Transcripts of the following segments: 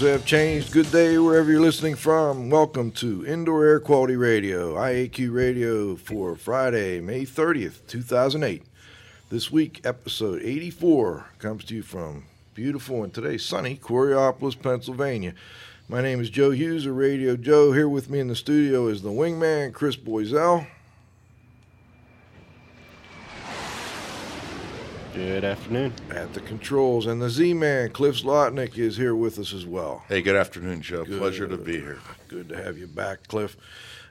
Have changed. Good day wherever you're listening from. Welcome to Indoor Air Quality Radio, IAQ Radio, for Friday, May 30th, 2008. This week, episode 84 comes to you from beautiful and today sunny Coraopolis, Pennsylvania. My name is Joe Hughes of Radio Joe. Here with me in the studio is the wingman, Chris Boiselle. Good afternoon. At the controls. And the Z-Man, Cliff Zlotnick, is here with us as well. Hey, good afternoon, Joe. Good. Pleasure to be here. Good to have you back, Cliff.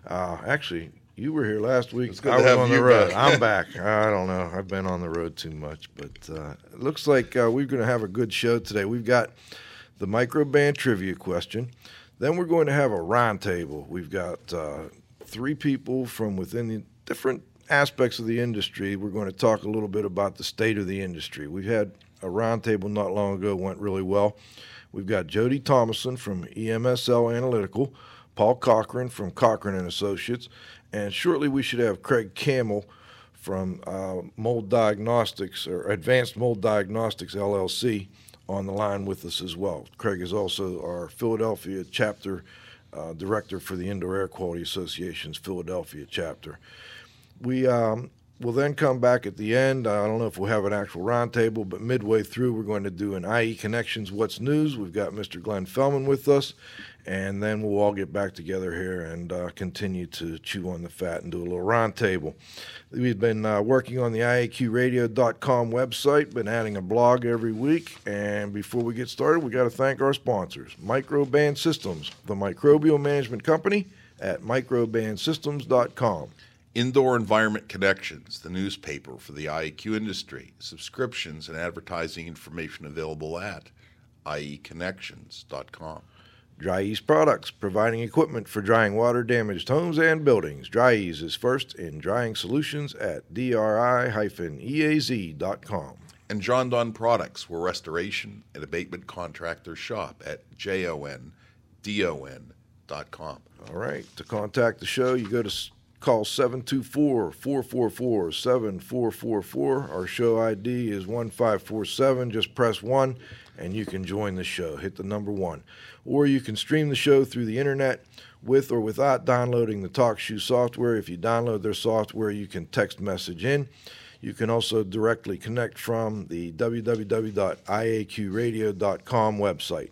Actually, you were here last week. It's good I to was have on you the road. Back. I'm back. I don't know. I've been on the road too much. But it looks like we're going to have a good show today. We've got the Microban trivia question. Then we're going to have a roundtable. We've got three people from within the different aspects of the industry. We're going to talk a little bit about the state of the industry. We've had a roundtable not long ago, went really well. We've got Jody Thomason from EMSL Analytical, Paul Cochrane from Cochrane & Associates, and shortly we should have Craig Camel from Mold Diagnostics, or Advanced Mold Diagnostics, LLC, on the line with us as well. Craig is also our Philadelphia chapter director for the Indoor Air Quality Association's Philadelphia chapter. We will then come back at the end. I don't know if we'll have an actual roundtable, but midway through we're going to do an IE Connections What's News. We've got Mr. Glenn Fellman with us, and then we'll all get back together here and continue to chew on the fat and do a little roundtable. We've been working on the IAQradio.com website, been adding a blog every week, and before we get started, we got to thank our sponsors, Microban Systems, the microbial management company at microbansystems.com. Indoor Environment Connections, the newspaper for the IAQ industry. Subscriptions and advertising information available at ieconnections.com. DryEase Products, providing equipment for drying water-damaged homes and buildings. DryEase is first in drying solutions at DRI-EAZ.com. And Jon-Don Products, where restoration and abatement contractors shop at JONDON.com. All right. To contact the show, you go to call 724-444-7444. Our show ID is 1547. Just press 1 and you can join the show. Hit the number 1. Or you can stream the show through the internet with or without downloading the TalkShoe software. If you download their software, you can text message in. You can also directly connect from the www.iaqradio.com website.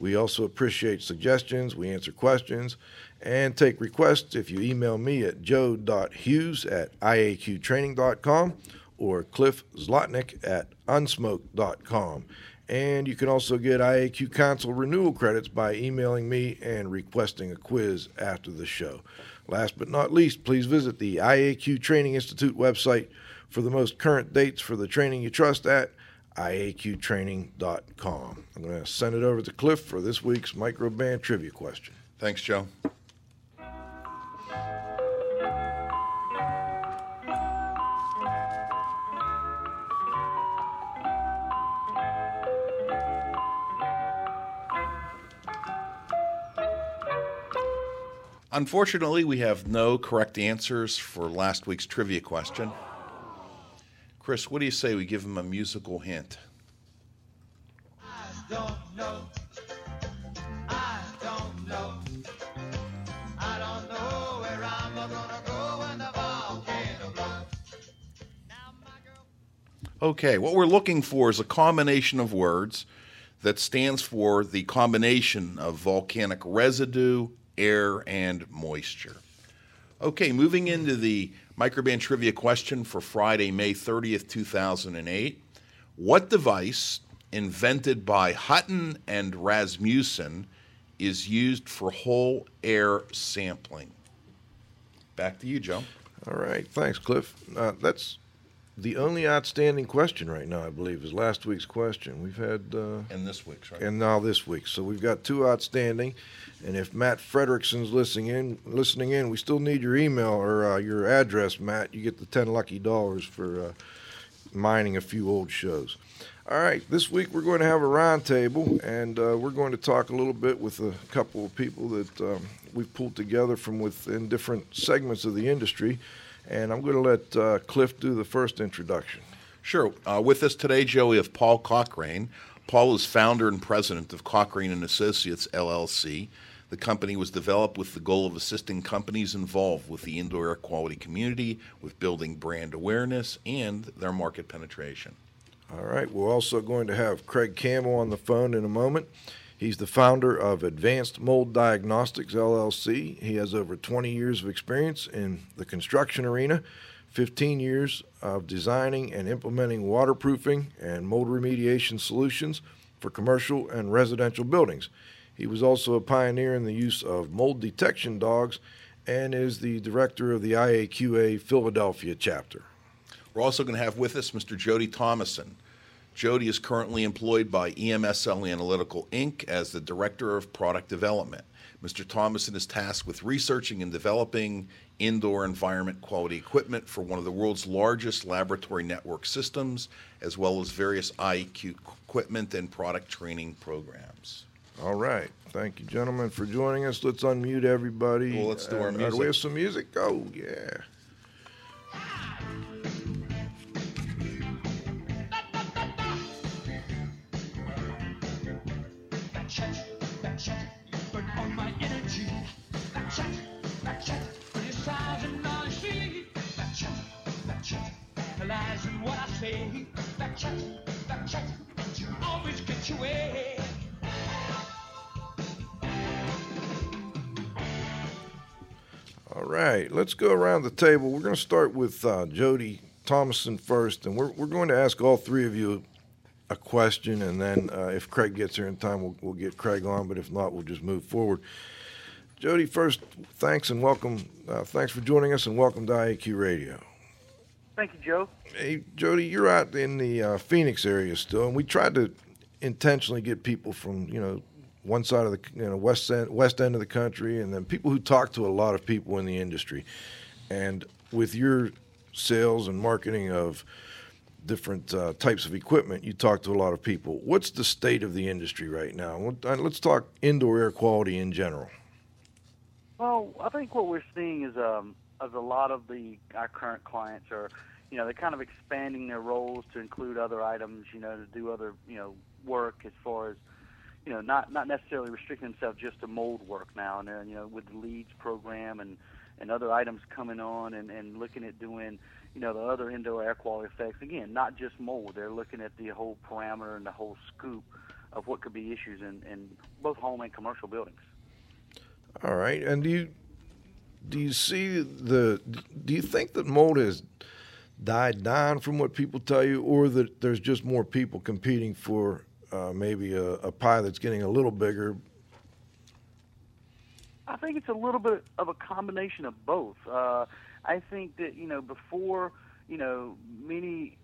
We also appreciate suggestions. We answer questions and take requests if you email me at joe.hughes@iaqtraining.com or cliffzlotnick@unsmoke.com. And you can also get IAQ Council renewal credits by emailing me and requesting a quiz after the show. Last but not least, please visit the IAQ Training Institute website for the most current dates for the training you trust at iaqtraining.com. I'm going to send it over to Cliff for this week's Microban trivia question. Thanks, Joe. Unfortunately, we have no correct answers for last week's trivia question. Chris, what do you say we give him a musical hint? I don't know. I don't know. I don't know where I'm gonna go when the volcano blows. Now my girl. Okay, what we're looking for is a combination of words that stands for the combination of volcanic residue air, and moisture. Okay, moving into the Microban trivia question for Friday, May 30th, 2008. What device invented by Hutton and Rasmussen is used for whole air sampling? Back to you, Joe. All right. Thanks, Cliff. That's the only outstanding question right now, I believe, is last week's question. We've had... and this week's, right? And now this week's. So we've got two outstanding. And if Matt Fredrickson's listening in, we still need your email or your address, Matt. You get the 10 lucky dollars for mining a few old shows. All right, this week we're going to have a roundtable, and we're going to talk a little bit with a couple of people that we've pulled together from within different segments of the industry, and I'm going to let Cliff do the first introduction. Sure. With us today, Joe, we have Paul Cochrane. Paul is founder and president of Cochrane & Associates, LLC. The company was developed with the goal of assisting companies involved with the indoor air quality community with building brand awareness and their market penetration. All right, we're also going to have Craig Campbell on the phone in a moment. He's the founder of Advanced Mold Diagnostics, LLC. He has over 20 years of experience in the construction arena, 15 years of designing and implementing waterproofing and mold remediation solutions for commercial and residential buildings. He was also a pioneer in the use of mold detection dogs and is the director of the IAQA Philadelphia chapter. We're also going to have with us Mr. Jody Thomason. Jody is currently employed by EMSL Analytical, Inc. as the Director of Product Development. Mr. Thomason is tasked with researching and developing indoor environment quality equipment for one of the world's largest laboratory network systems, as well as various IAQ equipment and product training programs. All right. Thank you, gentlemen, for joining us. Let's unmute everybody. Well, let's do our music. We have some music? Oh, yeah. Back check, you always get your way. All right, let's go around the table. We're going to start with Jody Thomason first, and we're going to ask all three of you a question, and then if Craig gets here in time, we'll get Craig on, but if not, we'll just move forward. Jody, first, thanks and welcome. Thanks for joining us, and welcome to IAQ Radio. Thank you, Joe. Hey, Jody, you're out in the Phoenix area still, and we tried to intentionally get people from, one side of the west end of the country, and then people who talk to a lot of people in the industry. And with your sales and marketing of different types of equipment, you talk to a lot of people. What's the state of the industry right now? Let's talk indoor air quality in general. Well, I think what we're seeing is a lot of our current clients are, they're kind of expanding their roles to include other items, to do other, work as far as, not necessarily restricting themselves just to mold work now. And, with the LEEDs program and other items coming on and looking at doing, the other indoor air quality effects. Again, not just mold. They're looking at the whole parameter and the whole scoop of what could be issues in both home and commercial buildings. All right. And do you think that mold has died down from what people tell you, or that there's just more people competing for maybe a pie that's getting a little bigger? I think it's a little bit of a combination of both. I think that, before, many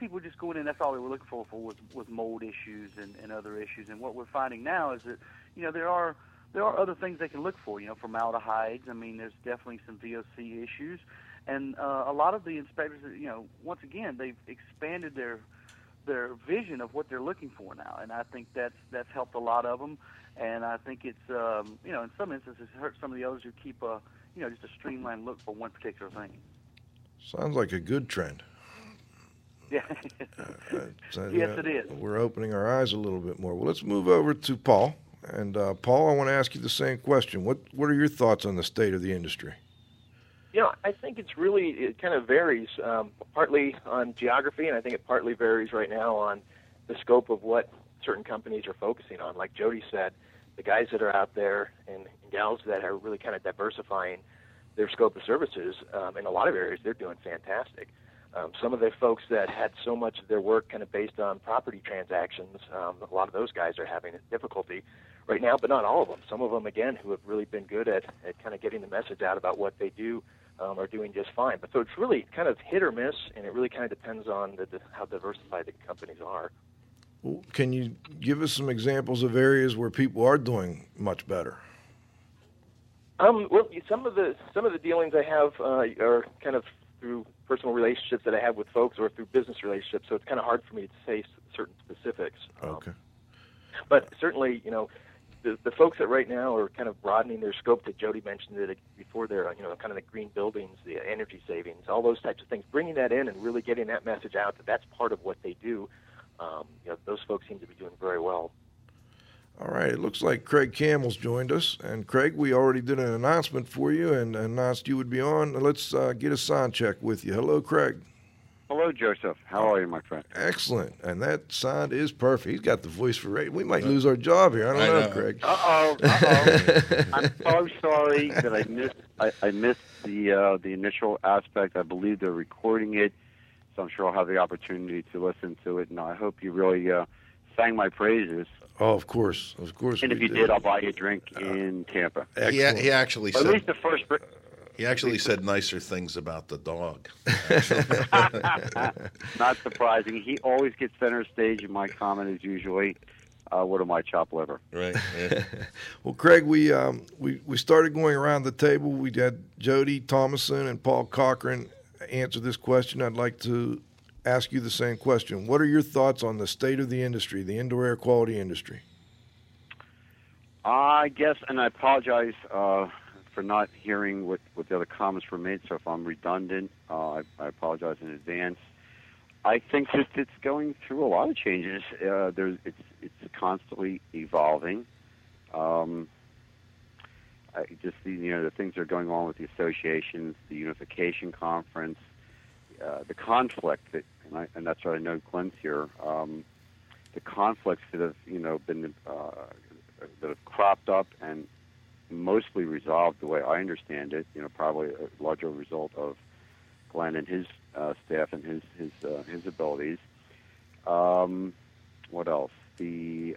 people just go in and that's all they were looking for was mold issues and other issues. And what we're finding now is that, there are other things they can look for, formaldehydes. I mean, there's definitely some VOC issues. And a lot of the inspectors, once again, they've expanded their vision of what they're looking for now. And I think that's helped a lot of them. And I think it's, in some instances, hurt some of the others who keep a, just a streamlined look for one particular thing. Sounds like a good trend. Yeah. Yes, it is. We're opening our eyes a little bit more. Well, let's move over to Paul. And, Paul, I want to ask you the same question. What are your thoughts on the state of the industry? I think it kind of varies, partly on geography, and I think it partly varies right now on the scope of what certain companies are focusing on. Like Jody said, the guys that are out there and gals that are really kind of diversifying their scope of services in a lot of areas, they're doing fantastic. Some of the folks that had so much of their work kind of based on property transactions, a lot of those guys are having difficulty right now, but not all of them. Some of them, again, who have really been good at kind of getting the message out about what they do are doing just fine. But so it's really kind of hit or miss, and it really kind of depends on how diversified the companies are. Can you give us some examples of areas where people are doing much better? Well, some of the dealings I have are kind of through personal relationships that I have with folks, or through business relationships. So it's kind of hard for me to say certain specifics. Okay. But certainly, you know, the folks that right now are kind of broadening their scope, that Jody mentioned it before, they're, you know, kind of the green buildings, the energy savings, all those types of things, bringing that in and really getting that message out that that's part of what they do. You know, those folks seem to be doing very well. All right. It looks like Craig Campbell's joined us. And, Craig, we already did an announcement for you and announced you would be on. Let's get a sound check with you. Hello, Craig. Hello, Joseph. How are you, my friend? Excellent. And that sound is perfect. He's got the voice for radio. We might lose our job here. I don't know, Craig. Uh-oh. I'm so sorry that I missed the initial aspect. I believe they're recording it, so I'm sure I'll have the opportunity to listen to it. And I hope you really sang my praises. Oh, of course. And if you did, I'll buy you a drink in Tampa. He actually said. At least the first. He actually said nicer things about the dog. Not surprising. He always gets center stage, and my comment is usually, "What am I, chopped liver?" Right. Yeah. Well, Craig, we started going around the table. We had Jody Thomason and Paul Cochrane answer this question. I'd like to ask you the same question. What are your thoughts on the state of the industry, the indoor air quality industry? I guess, and I apologize for not hearing what the other comments were made, so if I'm redundant, I apologize in advance. I think that it's going through a lot of changes. It's constantly evolving. The things that are going on with the associations, the unification conference, the conflict that, and that's why I know Glenn's here. The conflicts that have been that have cropped up and mostly resolved, the way I understand it, probably a larger result of Glenn and his staff and his abilities. What else? The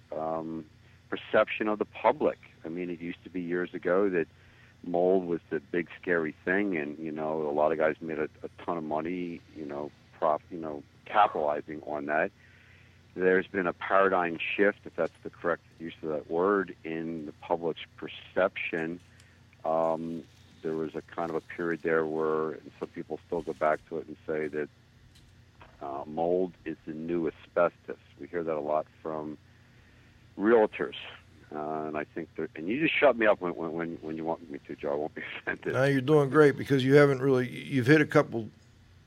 perception of the public. I mean, it used to be years ago that mold was the big scary thing, and a lot of guys made a ton of money, capitalizing on that. There's been a paradigm shift, if that's the correct use of that word, in the public's perception. There was a kind of a period there where, and some people still go back to it and say that mold is the new asbestos. We hear that a lot from realtors. And I think, and you just shut me up when you want me to, Joe. I won't be offended. No, you're doing great, because you haven't really. You've hit a couple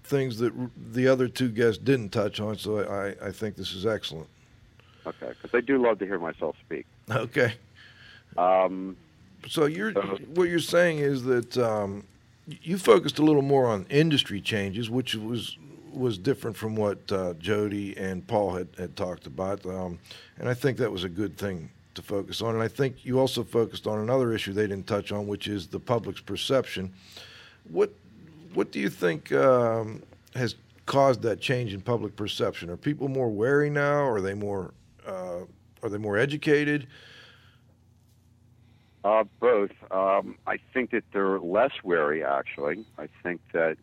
things that the other two guests didn't touch on. So I think this is excellent. Okay, because I do love to hear myself speak. Okay. What you're saying is that you focused a little more on industry changes, which was different from what Jody and Paul had talked about, and I think that was a good thing to focus on. And I think you also focused on another issue they didn't touch on, which is the public's perception. What do you think has caused that change in public perception? Are people more wary now? Are they more educated? Both. I think that they're less wary, actually. I think that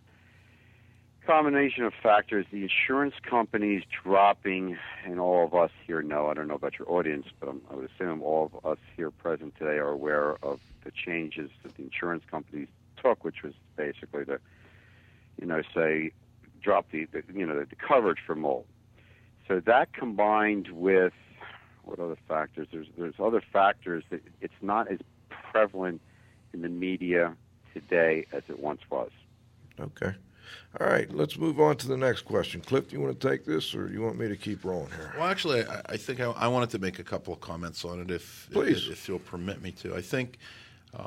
combination of factors, the insurance companies dropping, and all of us here know, I don't know about your audience, but I would assume all of us here present today are aware of the changes that the insurance companies took, which was basically to, say, drop the coverage for mold. So that combined with what other factors? There's other factors that it's not as prevalent in the media today as it once was. Okay. All right, let's move on to the next question. Cliff, do you want to take this, or do you want me to keep rolling here? Well, actually, I think I wanted to make a couple of comments on it, if you'll permit me to. I think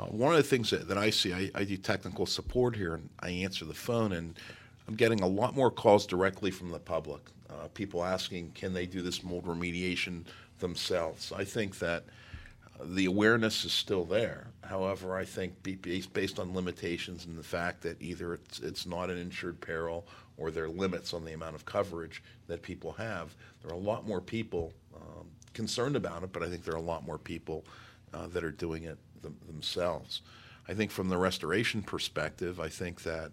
one of the things that I see, I do technical support here, and I answer the phone, and I'm getting a lot more calls directly from the public, people asking, can they do this mold remediation themselves? I think that The awareness is still there. However, I think based on limitations and the fact that either it's not an insured peril or there are limits on the amount of coverage that people have, there are a lot more people concerned about it, but I think there are a lot more people that are doing it themselves. I think from the restoration perspective, I think that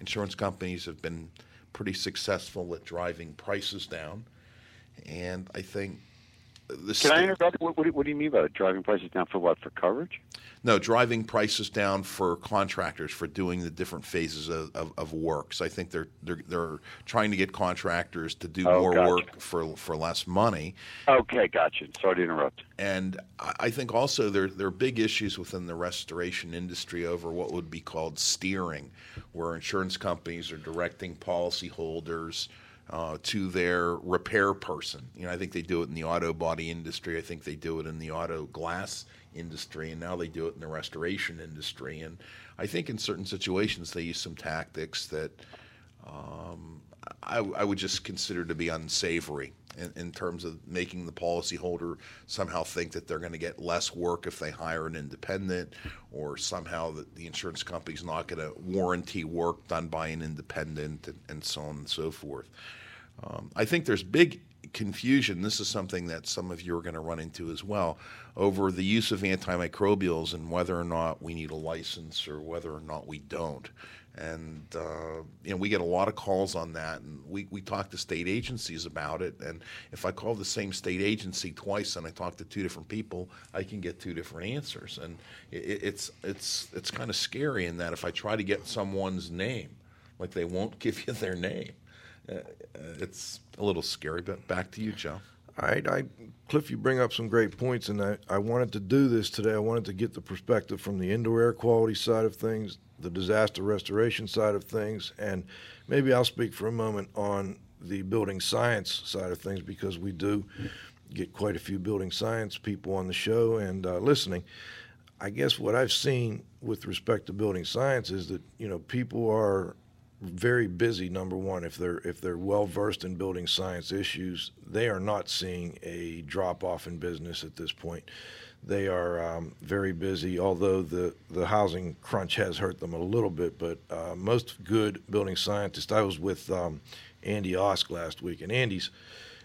insurance companies have been pretty successful at driving prices down, and I think Can I interrupt? What do you mean by driving prices down for what? For coverage? No, driving prices down for contractors for doing the different phases of work. So I think they're trying to get contractors to do more work for less money. Okay, gotcha. Sorry to interrupt. And I think also there are big issues within the restoration industry over what would be called steering, where insurance companies are directing policyholders to their repair person. You know, I think they do it in the auto body industry. I think they do it in the auto glass industry, and now they do it in the restoration industry. And I think in certain situations they use some tactics that I would just consider to be unsavory in terms of making the policyholder somehow think that they're going to get less work if they hire an independent, or somehow that the insurance company's not going to warranty work done by an independent, and so on and so forth. I think there's big confusion. This is something that some of you are going to run into as well, over the use of antimicrobials and whether or not we need a license or whether or not we don't. And you know, we get a lot of calls on that, and we talk to state agencies about it. And if I call the same state agency twice and I talk to two different people, I can get two different answers. And it's kind of scary in that if I try to get someone's name, like they won't give you their name. It's a little scary, but back to you, Joe. All right. Cliff, you bring up some great points, and I wanted to do this today. I wanted to get the perspective from the indoor air quality side of things, the disaster restoration side of things, and maybe I'll speak for a moment on the building science side of things, because we do get quite a few building science people on the show and listening. I guess what I've seen with respect to building science is that, you know, people are very busy. Number one, if they're well versed in building science issues, they are not seeing a drop off in business at this point. They are very busy, although the housing crunch has hurt them a little bit. But most good building scientists. I was with Andy Osk last week, and Andy's,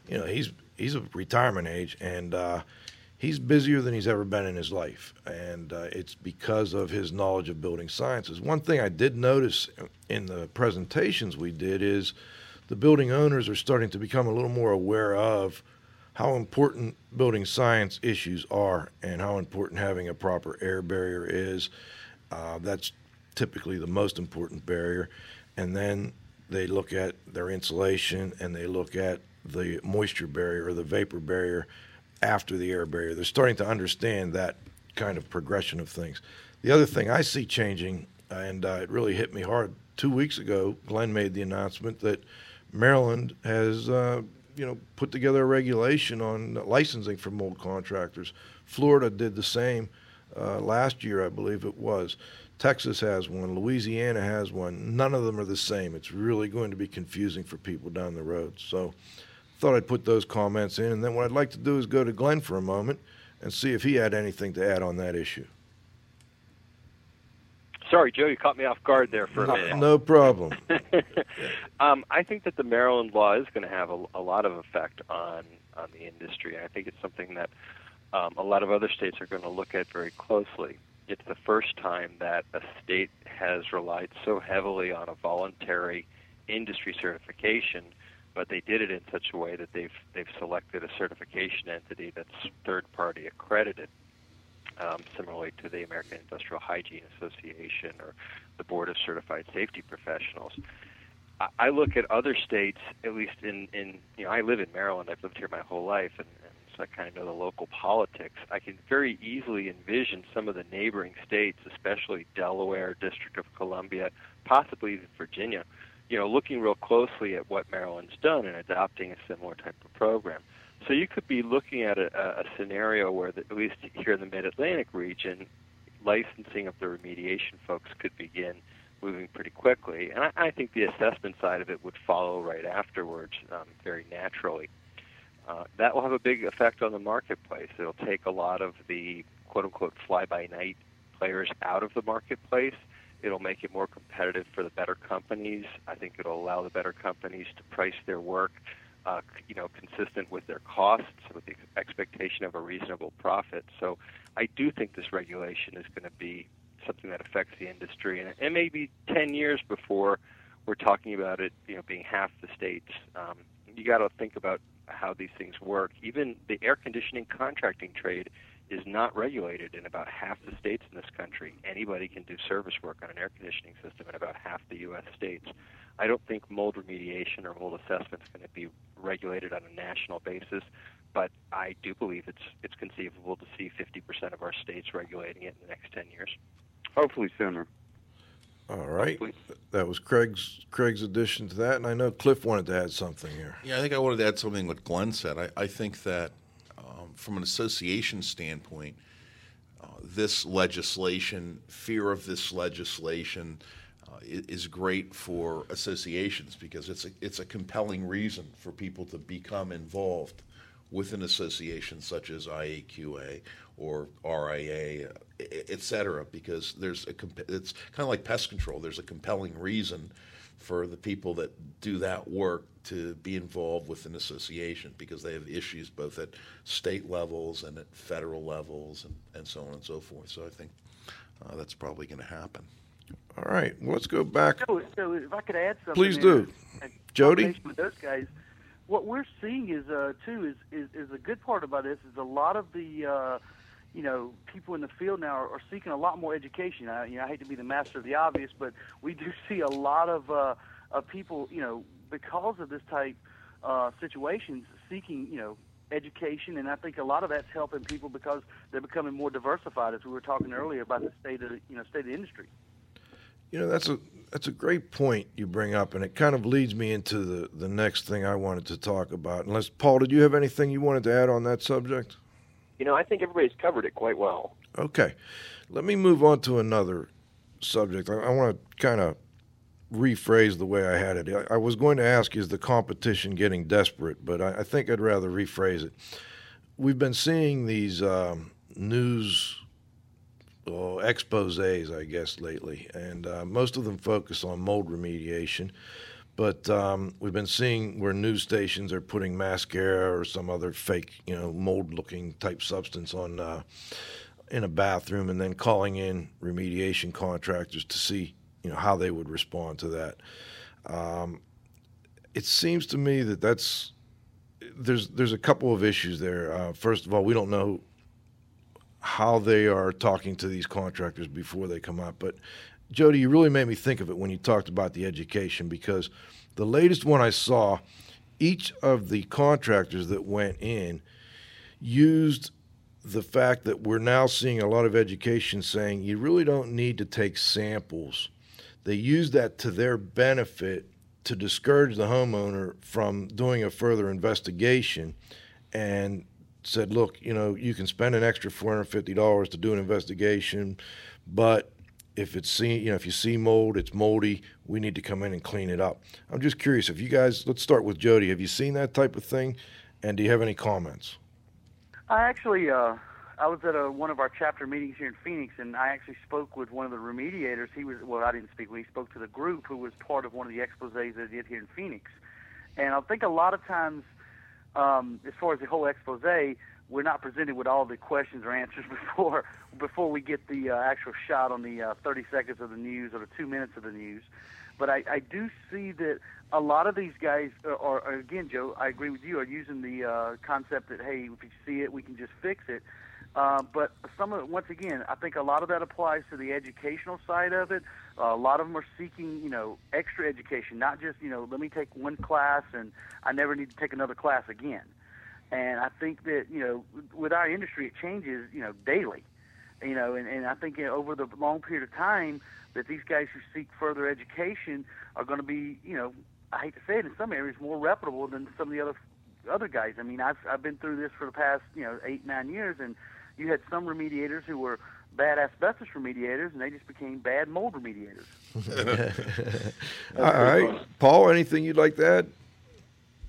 you know, he's of retirement age, and he's busier than he's ever been in his life, and it's because of his knowledge of building sciences. One thing I did notice in the presentations we did is the building owners are starting to become a little more aware of how important building science issues are and how important having a proper air barrier is. That's typically the most important barrier. And then they look at their insulation, and they look at the moisture barrier or the vapor barrier after the air barrier. They're starting to understand that kind of progression of things. The other thing I see changing, and it really hit me hard, 2 weeks ago, Glenn made the announcement that Maryland has put together a regulation on licensing for mold contractors. Florida did the same last year, I believe it was. Texas has one. Louisiana has one. None of them are the same. It's really going to be confusing for people down the road. So thought I'd put those comments in, and then what I'd like to do is go to Glenn for a moment and see if he had anything to add on that issue. Sorry, Joe, you caught me off guard there for a minute. No problem. I think that the Maryland law is going to have a lot of effect on the industry. I think it's something that a lot of other states are going to look at very closely. It's the first time that a state has relied so heavily on a voluntary industry certification, but they did it in such a way that they've selected a certification entity that's third-party accredited, similarly to the American Industrial Hygiene Association or the Board of Certified Safety Professionals. I look at other states, at least in I live in Maryland. I've lived here my whole life, and so I kind of know the local politics. I can very easily envision some of the neighboring states, especially Delaware, District of Columbia, possibly even Virginia, looking real closely at what Maryland's done and adopting a similar type of program. So you could be looking at a scenario where, at least here in the Mid-Atlantic region, licensing of the remediation folks could begin moving pretty quickly. And I think the assessment side of it would follow right afterwards very naturally. That will have a big effect on the marketplace. It'll take a lot of the quote-unquote fly-by-night players out of the marketplace. It'll make it more competitive for the better companies. I think it'll allow the better companies to price their work, consistent with their costs, with the expectation of a reasonable profit. So I do think this regulation is going to be something that affects the industry, and it may be 10 years before we're talking about it, being half the states. You got to think about how these things work. Even the air conditioning contracting trade is not regulated in about half the states in this country. Anybody can do service work on an air conditioning system in about half the U.S. states. I don't think mold remediation or mold assessment is going to be regulated on a national basis, but I do believe it's conceivable to see 50% of our states regulating it in the next 10 years. Hopefully sooner. All right. Hopefully. That was Craig's addition to that, and I know Cliff wanted to add something here. Yeah, I think I wanted to add something to what Glenn said. I think that from an association standpoint, this legislation, fear of this legislation, is great for associations because it's a compelling reason for people to become involved with an association such as IAQA or RIA, et cetera, because it's kind of like pest control. There's a compelling reason for the people that do that work to be involved with an association because they have issues both at state levels and at federal levels and so on and so forth. So I think that's probably going to happen. All right. Well, let's go back. So if I could add something. Please do. Jody? With those guys, what we're seeing is, too, is a good part about this is a lot of the, people in the field now are seeking a lot more education. I hate to be the master of the obvious, but we do see a lot of people, because of this type situations seeking, education, and I think a lot of that's helping people because they're becoming more diversified, as we were talking earlier about the state of the industry. That's a great point you bring up, and it kind of leads me into the next thing I wanted to talk about. Unless, Paul, did you have anything you wanted to add on that subject? I think everybody's covered it quite well. Okay. Let me move on to another subject. I want to kind of rephrase the way I had it. I was going to ask, is the competition getting desperate? But I think I'd rather rephrase it. We've been seeing these news exposés, I guess, lately, and most of them focus on mold remediation. But we've been seeing where news stations are putting mascara or some other fake, mold-looking type substance on in a bathroom, and then calling in remediation contractors to see, how they would respond to that. It seems to me that there's a couple of issues there. First of all, we don't know how they are talking to these contractors before they come out, but Jody, you really made me think of it when you talked about the education, because the latest one I saw, each of the contractors that went in used the fact that we're now seeing a lot of education saying you really don't need to take samples. They use that to their benefit to discourage the homeowner from doing a further investigation, and said, look, you can spend an extra $450 to do an investigation, but if you see mold, it's moldy, we need to come in and clean it up. I'm just curious if you guys, let's start with Jody. Have you seen that type of thing, and do you have any comments? I actually, I was at one of our chapter meetings here in Phoenix, and I actually spoke with one of the remediators. I didn't speak, but he spoke to the group who was part of one of the exposés that I did here in Phoenix. And I think a lot of times, as far as the whole exposé, we're not presented with all the questions or answers before we get the actual shot on the 30 seconds of the news or the 2 minutes of the news. But I do see that a lot of these guys are, again, Joe, I agree with you, are using the concept that, hey, if you see it, we can just fix it. But some of it, once again, I think a lot of that applies to the educational side of it. A lot of them are seeking, extra education, not just, let me take one class and I never need to take another class again. And I think that, with our industry, it changes, daily, and I think over the long period of time that these guys who seek further education are going to be, I hate to say it, in some areas more reputable than some of the other guys. I mean, I've been through this for the past, 8, 9 years, and you had some remediators who were bad asbestos remediators, and they just became bad mold remediators. All right. Fun. Paul, anything you'd like to add?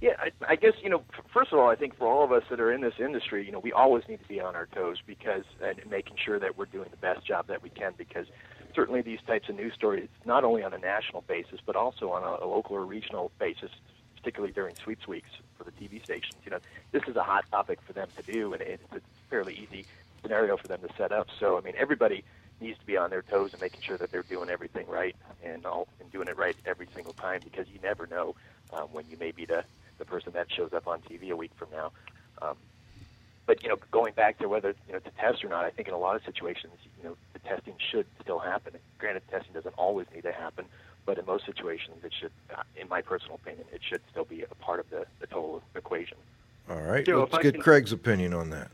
Yeah, I guess, you know, first of all, I think for all of us that are in this industry, you know, we always need to be on our toes because, and making sure that we're doing the best job that we can, because certainly these types of news stories, not only on a national basis, but also on a local or regional basis, particularly during sweeps weeks for the TV stations, you know, this is a hot topic for them to do, and it's a fairly easy scenario for them to set up. So, I mean, everybody needs to be on their toes and making sure that they're doing everything right and doing it right every single time, because you never know when you may be the person that shows up on TV a week from now. But, you know, going back to whether, you know, to test or not, I think in a lot of situations, you know, the testing should still happen. Granted, testing doesn't always need to happen, but in most situations it should, in my personal opinion, it should still be a part of the total equation. All right. So let's get Craig's opinion on that.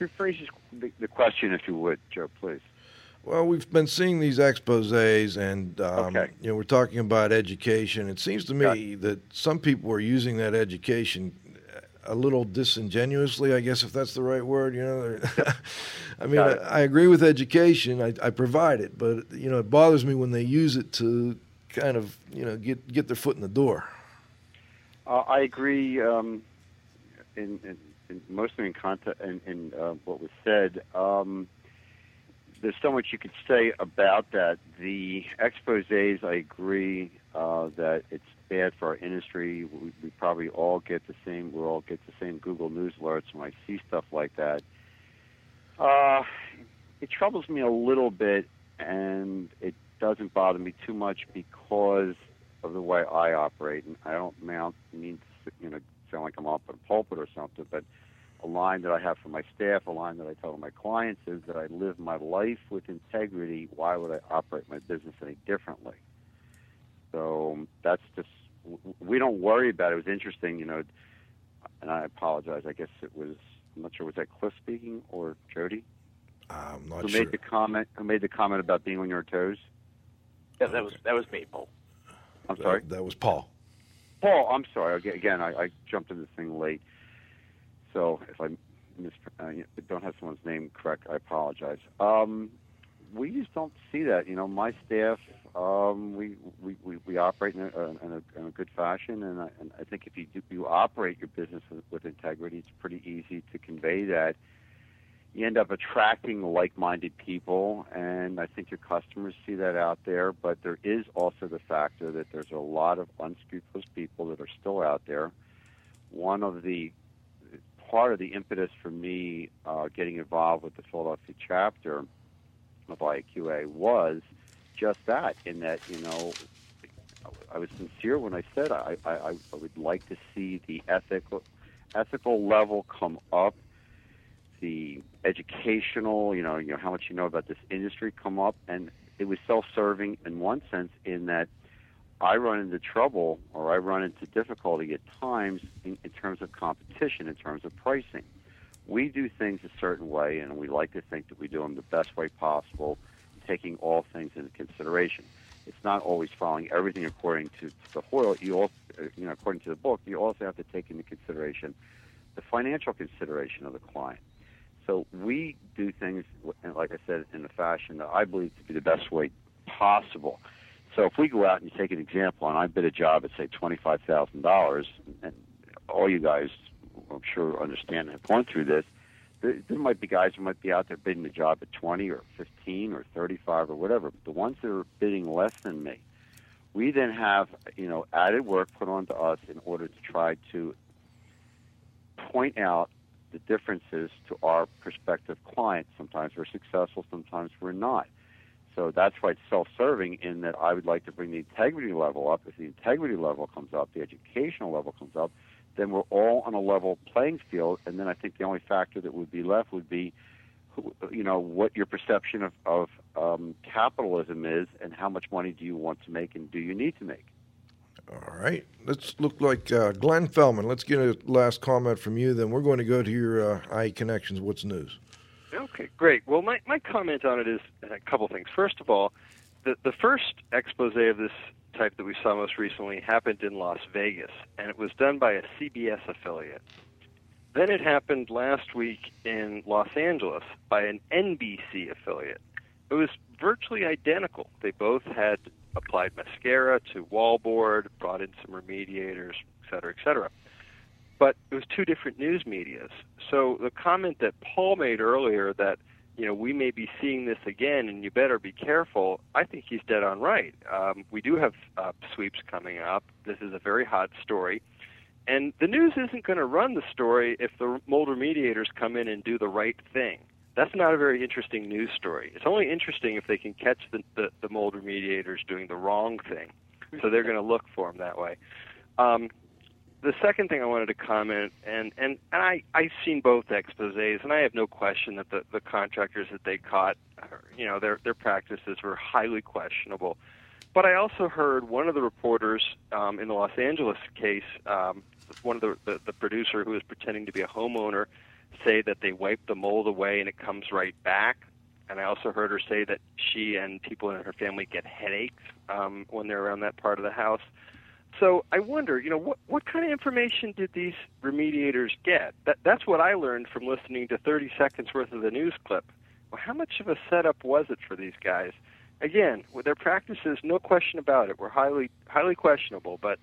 Rephrase the question, if you would, Joe, please. Well, we've been seeing these exposés, and you know, we're talking about education. It seems to me that some people are using that education a little disingenuously, I guess, if that's the right word. You know, I mean, I agree with education; I provide it, but you know, it bothers me when they use it to kind of, you know, get their foot in the door. I agree. Mostly in context, in what was said. There's so much you could say about that. The exposés, I agree that it's bad for our industry. We probably all get the same. We all get the same Google News alerts when I see stuff like that. It troubles me a little bit, and it doesn't bother me too much because of the way I operate. And I don't mean to, you know, sound like I'm up in a pulpit or something, but a line that I have for my staff, a line that I tell my clients is that I live my life with integrity. Why would I operate my business any differently? So that's just, we don't worry about it. It was interesting, you know, and I apologize. I guess it was, I'm not sure, was that Cliff speaking or Jody? I'm not sure. Who made the comment about being on your toes? Yeah, that was me, Paul. I'm sorry? That was Paul. Paul, I'm sorry. Again, I jumped into this thing late. So if I don't have someone's name correct, I apologize. We just don't see that. You know, my staff, we operate in a good fashion, and I think if you operate your business with integrity, it's pretty easy to convey that. You end up attracting like-minded people, and I think your customers see that out there. But there is also the factor that there's a lot of unscrupulous people that are still out there. Part of the impetus for me getting involved with the Philadelphia chapter of IAQA was just that, in that, you know, I was sincere when I said I would like to see the ethical level come up, the educational, you know how much you know about this industry come up, and it was self-serving in one sense, in that I run into trouble, or I run into difficulty at times in terms of competition, in terms of pricing. We do things a certain way, and we like to think that we do them the best way possible, taking all things into consideration. It's not always following everything according to the Hoyle. You know, according to the book, you also have to take into consideration the financial consideration of the client. So we do things, like I said, in a fashion that I believe to be the best way possible. So if we go out and you take an example, and I bid a job at, say, $25,000, and all you guys, I'm sure, understand and have gone through this, there might be guys who might be out there bidding a job at 20 or 15 or 35 or whatever. But the ones that are bidding less than me, we then have, you know, added work put onto us in order to try to point out the differences to our prospective clients. Sometimes we're successful, sometimes we're not. So that's why it's self-serving, in that I would like to bring the integrity level up. If the integrity level comes up, the educational level comes up, then we're all on a level playing field. And then I think the only factor that would be left would be, you know, what your perception of capitalism is, and how much money do you want to make and do you need to make. All right. Let's look like Glenn Fellman. Let's get a last comment from you. Then we're going to go to your IE Connections. What's news? Okay, great. Well, my comment on it is a couple things. First of all, the first expose of this type that we saw most recently happened in Las Vegas, and it was done by a CBS affiliate. Then it happened last week in Los Angeles by an NBC affiliate. It was virtually identical. They both had applied mascara to wallboard, brought in some remediators, et cetera, et cetera. But it was two different news medias. So the comment that Paul made earlier that, you know, we may be seeing this again and you better be careful, I think he's dead on right. We do have sweeps coming up. This is a very hot story. And the news isn't going to run the story if the mold remediators come in and do the right thing. That's not a very interesting news story. It's only interesting if they can catch the mold remediators doing the wrong thing. So they're going to look for them that way. The second thing I wanted to comment, and I've seen both exposés, and I have no question that the contractors that they caught, you know, their practices were highly questionable. But I also heard one of the reporters in the Los Angeles case, one of the producer who was pretending to be a homeowner, say that they wipe the mold away and it comes right back. And I also heard her say that she and people in her family get headaches when they're around that part of the house. So I wonder, you know, what kind of information did these remediators get? That's what I learned from listening to 30 seconds worth of the news clip. Well, how much of a setup was it for these guys? Again, with their practices, no question about it, were highly questionable. But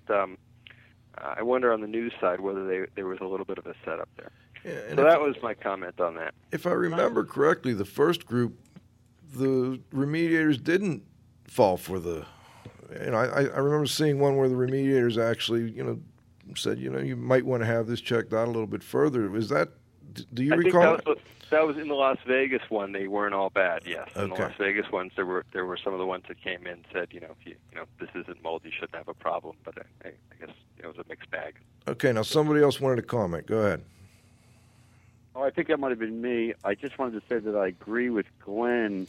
I wonder on the news side whether there was a little bit of a setup there. Yeah, so that was my comment on that. If I remember correctly, the first group, the remediators didn't fall for the... You know, I remember seeing one where the remediators actually, you know, said, you know, you might want to have this checked out a little bit further. Is that... Do you recall? That was in the Las Vegas one. They weren't all bad. Yes, okay. In the Las Vegas ones, there were some of the ones that came in and said, you know, if you know this isn't mold, you shouldn't have a problem. But I guess it was a mixed bag. Okay, now somebody else wanted to comment. Go ahead. Oh, I think that might have been me. I just wanted to say that I agree with Glenn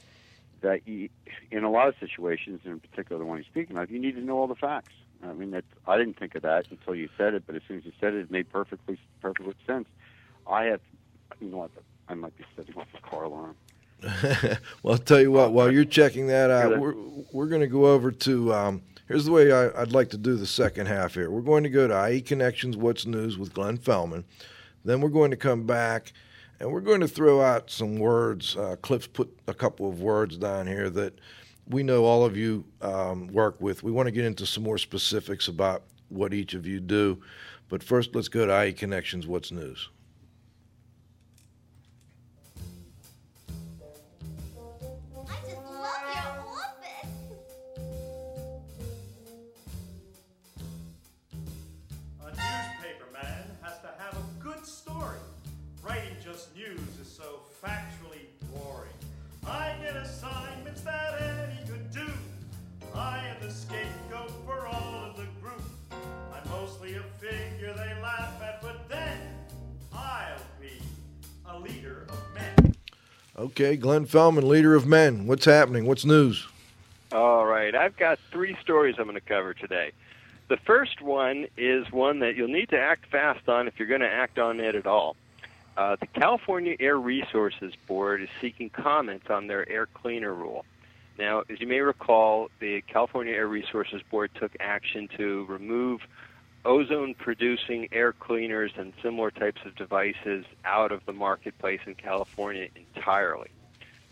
that in a lot of situations, in particular the one he's speaking of, you need to know all the facts. I mean, I didn't think of that until you said it, but as soon as you said it, it made perfect sense. I have, you know what, I might be setting off a car alarm. Well, I'll tell you what, while you're checking that out, we're going to go over to, here's the way I'd like to do the second half here. We're going to go to IE Connections, What's News with Glenn Fellman. Then we're going to come back, and we're going to throw out some words. Cliff's put a couple of words down here that we know all of you work with. We want to get into some more specifics about what each of you do. But first, let's go to IE Connections, What's News. Factually boring. I get assignments that any could do. I am the scapegoat for all of the group. I'm mostly a figure they laugh at, but then I'll be a leader of men. Okay, Glenn Fellman, leader of men. What's happening? What's news? All right, I've got three stories I'm going to cover today. The first one is one that you'll need to act fast on if you're going to act on it at all. The California Air Resources Board is seeking comments on their air cleaner rule. Now, as you may recall, the California Air Resources Board took action to remove ozone-producing air cleaners and similar types of devices out of the marketplace in California entirely.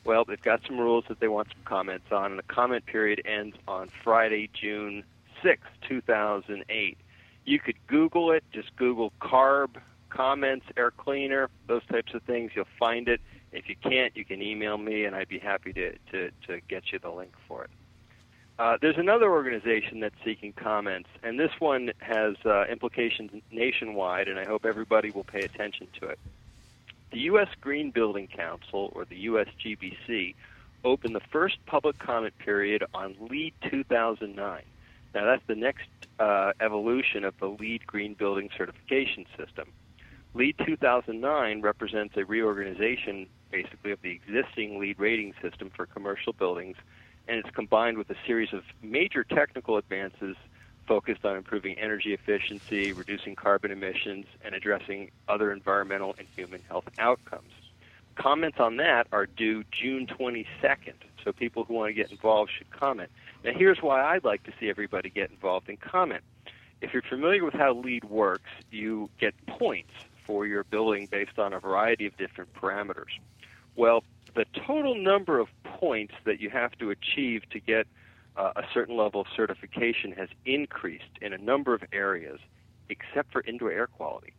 Well, they've got some rules that they want some comments on, and the comment period ends on Friday, June 6, 2008. You could Google it. Just Google CARB. Comments, air cleaner, those types of things. You'll find it. If you can't, you can email me, and I'd be happy to get you the link for it. There's another organization that's seeking comments, and this one has implications nationwide, and I hope everybody will pay attention to it. The U.S. Green Building Council, or the USGBC, opened the first public comment period on LEED 2009. Now, that's the next evolution of the LEED Green Building Certification System. LEED 2009 represents a reorganization, basically, of the existing LEED rating system for commercial buildings, and it's combined with a series of major technical advances focused on improving energy efficiency, reducing carbon emissions, and addressing other environmental and human health outcomes. Comments on that are due June 22nd, so people who want to get involved should comment. Now, here's why I'd like to see everybody get involved and comment. If you're familiar with how LEED works, you get points for your building based on a variety of different parameters. Well, the total number of points that you have to achieve to get a certain level of certification has increased in a number of areas, except for indoor air quality.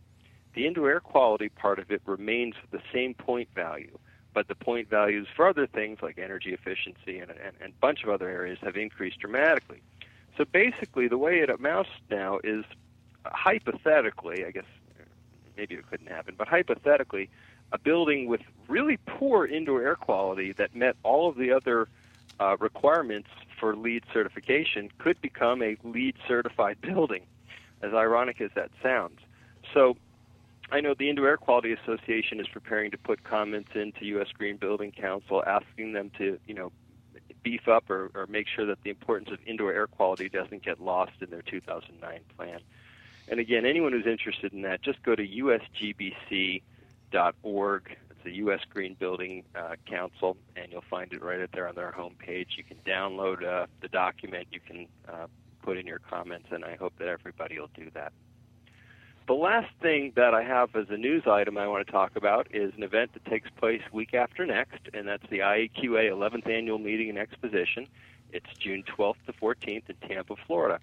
The indoor air quality part of it remains the same point value, but the point values for other things like energy efficiency and a bunch of other areas have increased dramatically. So basically, the way it amounts now is, hypothetically, I guess maybe it couldn't happen, but hypothetically, a building with really poor indoor air quality that met all of the other requirements for LEED certification could become a LEED certified building, as ironic as that sounds. So I know the Indoor Air Quality Association is preparing to put comments into U.S. Green Building Council, asking them to, you know, beef up or make sure that the importance of indoor air quality doesn't get lost in their 2009 plan. And again, anyone who's interested in that, just go to usgbc.org. It's the U.S. Green Building Council, and you'll find it right up there on their homepage. You can download the document. You can put in your comments, and I hope that everybody will do that. The last thing that I have as a news item I want to talk about is an event that takes place week after next, and that's the IAQA 11th Annual Meeting and Exposition. It's June 12th to 14th in Tampa, Florida.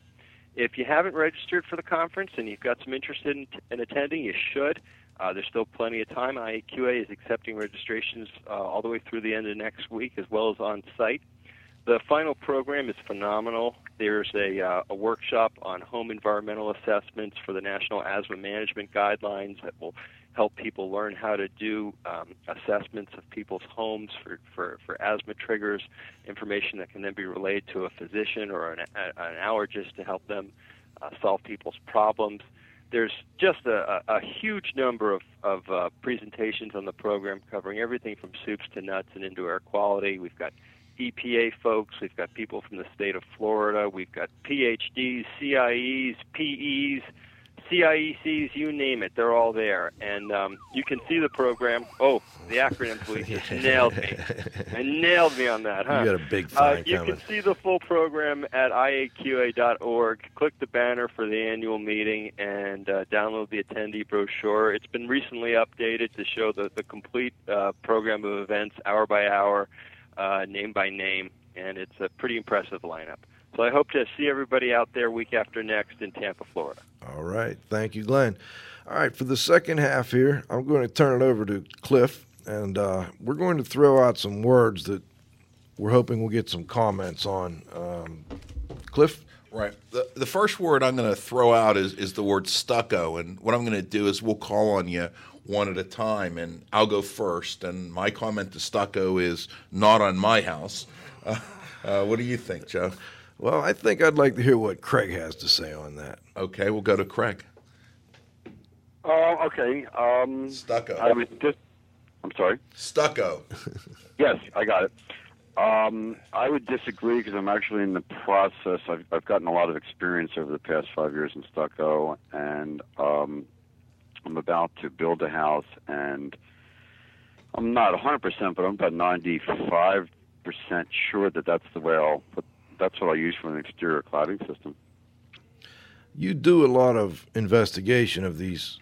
If you haven't registered for the conference and you've got some interest in attending, you should. There's still plenty of time. IAQA is accepting registrations all the way through the end of next week, as well as on site. The final program is phenomenal. There's a workshop on home environmental assessments for the National Asthma Management Guidelines that will help people learn how to do assessments of people's homes for asthma triggers, information that can then be relayed to a physician or an allergist to help them solve people's problems. There's just a huge number of presentations on the program covering everything from soups to nuts and indoor air quality. We've got EPA folks, we've got people from the state of Florida, we've got PhDs, CIEs, PEs, CIECs, you name it, they're all there. And you can see the program. Oh, the acronym police just nailed me. They nailed me on that, huh? You got a big fine coming. You can see the full program at IAQA.org. Click the banner for the annual meeting and download the attendee brochure. It's been recently updated to show the complete program of events, hour by hour, name by name, and it's a pretty impressive lineup. So I hope to see everybody out there week after next in Tampa, Florida. All right. Thank you, Glenn. All right, for the second half here, I'm going to turn it over to Cliff, and we're going to throw out some words that we're hoping we'll get some comments on. Cliff? Right. The first word I'm going to throw out is the word stucco, and what I'm going to do is we'll call on you one at a time, and I'll go first. And my comment to stucco is not on my house. What do you think, Joe? Well, I think I'd like to hear what Craig has to say on that. Okay, we'll go to Craig. Okay. Stucco. I'm sorry? Stucco. Yes, I got it. I would disagree because I'm actually in the process. I've gotten a lot of experience over the past 5 years in stucco, and I'm about to build a house, and I'm not 100%, but I'm about 95% sure that that's the way I'll put. That's what I use for an exterior cladding system. You do a lot of investigation of these,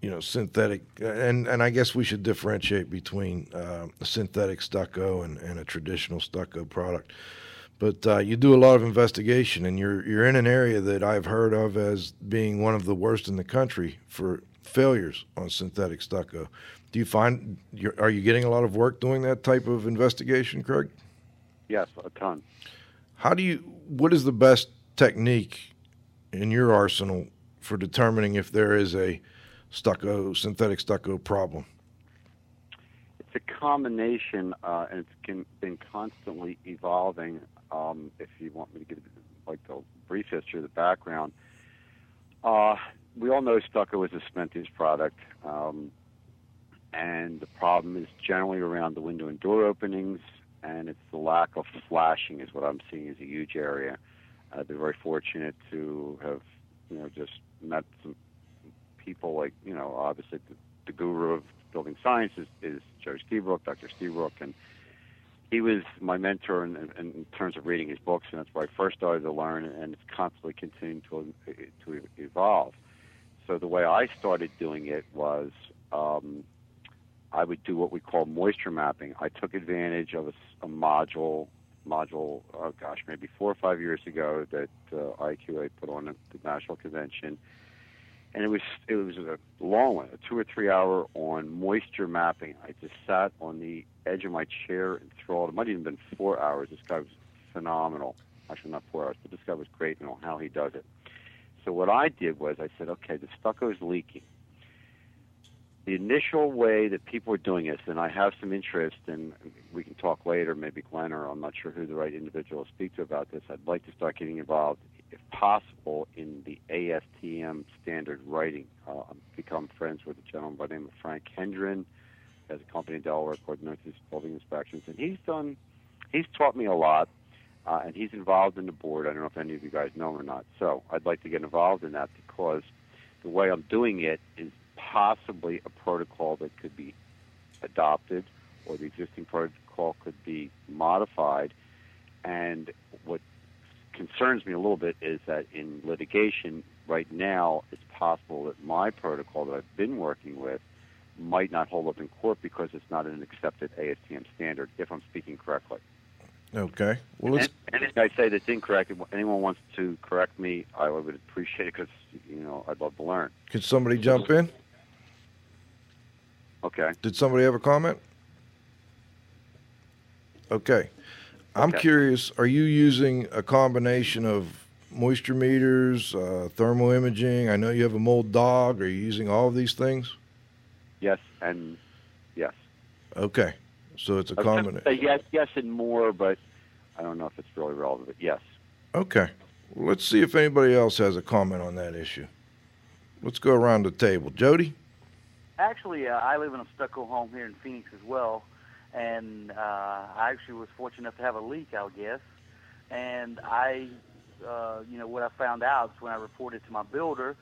you know, synthetic, and I guess we should differentiate between a synthetic stucco and a traditional stucco product. But you do a lot of investigation, and you're in an area that I've heard of as being one of the worst in the country for failures on synthetic stucco. Do you find are you getting a lot of work doing that type of investigation, Craig? Yes, a ton. What is the best technique in your arsenal for determining if there is a synthetic stucco problem? It's a combination, and it's been constantly evolving. If you want me to give the brief history of the background, we all know stucco is a cementitious product, and the problem is generally around the window and door openings. And it's the lack of flashing is what I'm seeing is a huge area. They're very fortunate to have, you know, just met some people like, you know, obviously the guru of building science is Joe Steebrook, Dr. Steebrook, and he was my mentor in terms of reading his books, and that's where I first started to learn, and it's constantly continuing to evolve. So the way I started doing it was I would do what we call moisture mapping. I took advantage of a module module, oh gosh, maybe 4 or 5 years ago that IQA put on at the national convention, and it was a long one, a 2 or 3 hour on moisture mapping. I just sat on the edge of my chair enthralled. It might have even been 4 hours. This guy was phenomenal. Actually, not 4 hours, but this guy was great and on how he does it. So what I did was I said, okay, the stucco is leaking. The initial way that people are doing this, and I have some interest, and we can talk later, maybe Glenn or I'm not sure who the right individual to speak to about this. I'd like to start getting involved, if possible, in the ASTM standard writing. I've become friends with a gentleman by the name of Frank Hendren, has a company in Delaware, coordinates his building inspections, and he's taught me a lot, and he's involved in the board. I don't know if any of you guys know him or not. So I'd like to get involved in that because the way I'm doing it is possibly a protocol that could be adopted, or the existing protocol could be modified. And what concerns me a little bit is that in litigation right now, it's possible that my protocol that I've been working with might not hold up in court because it's not an accepted ASTM standard, if I'm speaking correctly. Okay. Well, let's... Anything I say that's incorrect, if anyone wants to correct me, I would appreciate it because, you know, I'd love to learn. Could somebody jump in? Okay. Did somebody have a comment? Okay. I'm curious, are you using a combination of moisture meters, thermal imaging? I know you have a mold dog. Are you using all of these things? Yes, and yes. Okay. So it's a combination. I was going to say yes, and more, but I don't know if it's really relevant, but yes. Okay. Well, let's see if anybody else has a comment on that issue. Let's go around the table. Jody? Actually, I live in a stucco home here in Phoenix as well, and I actually was fortunate enough to have a leak, I would guess. And I, you know, what I found out is when I reported to my builder,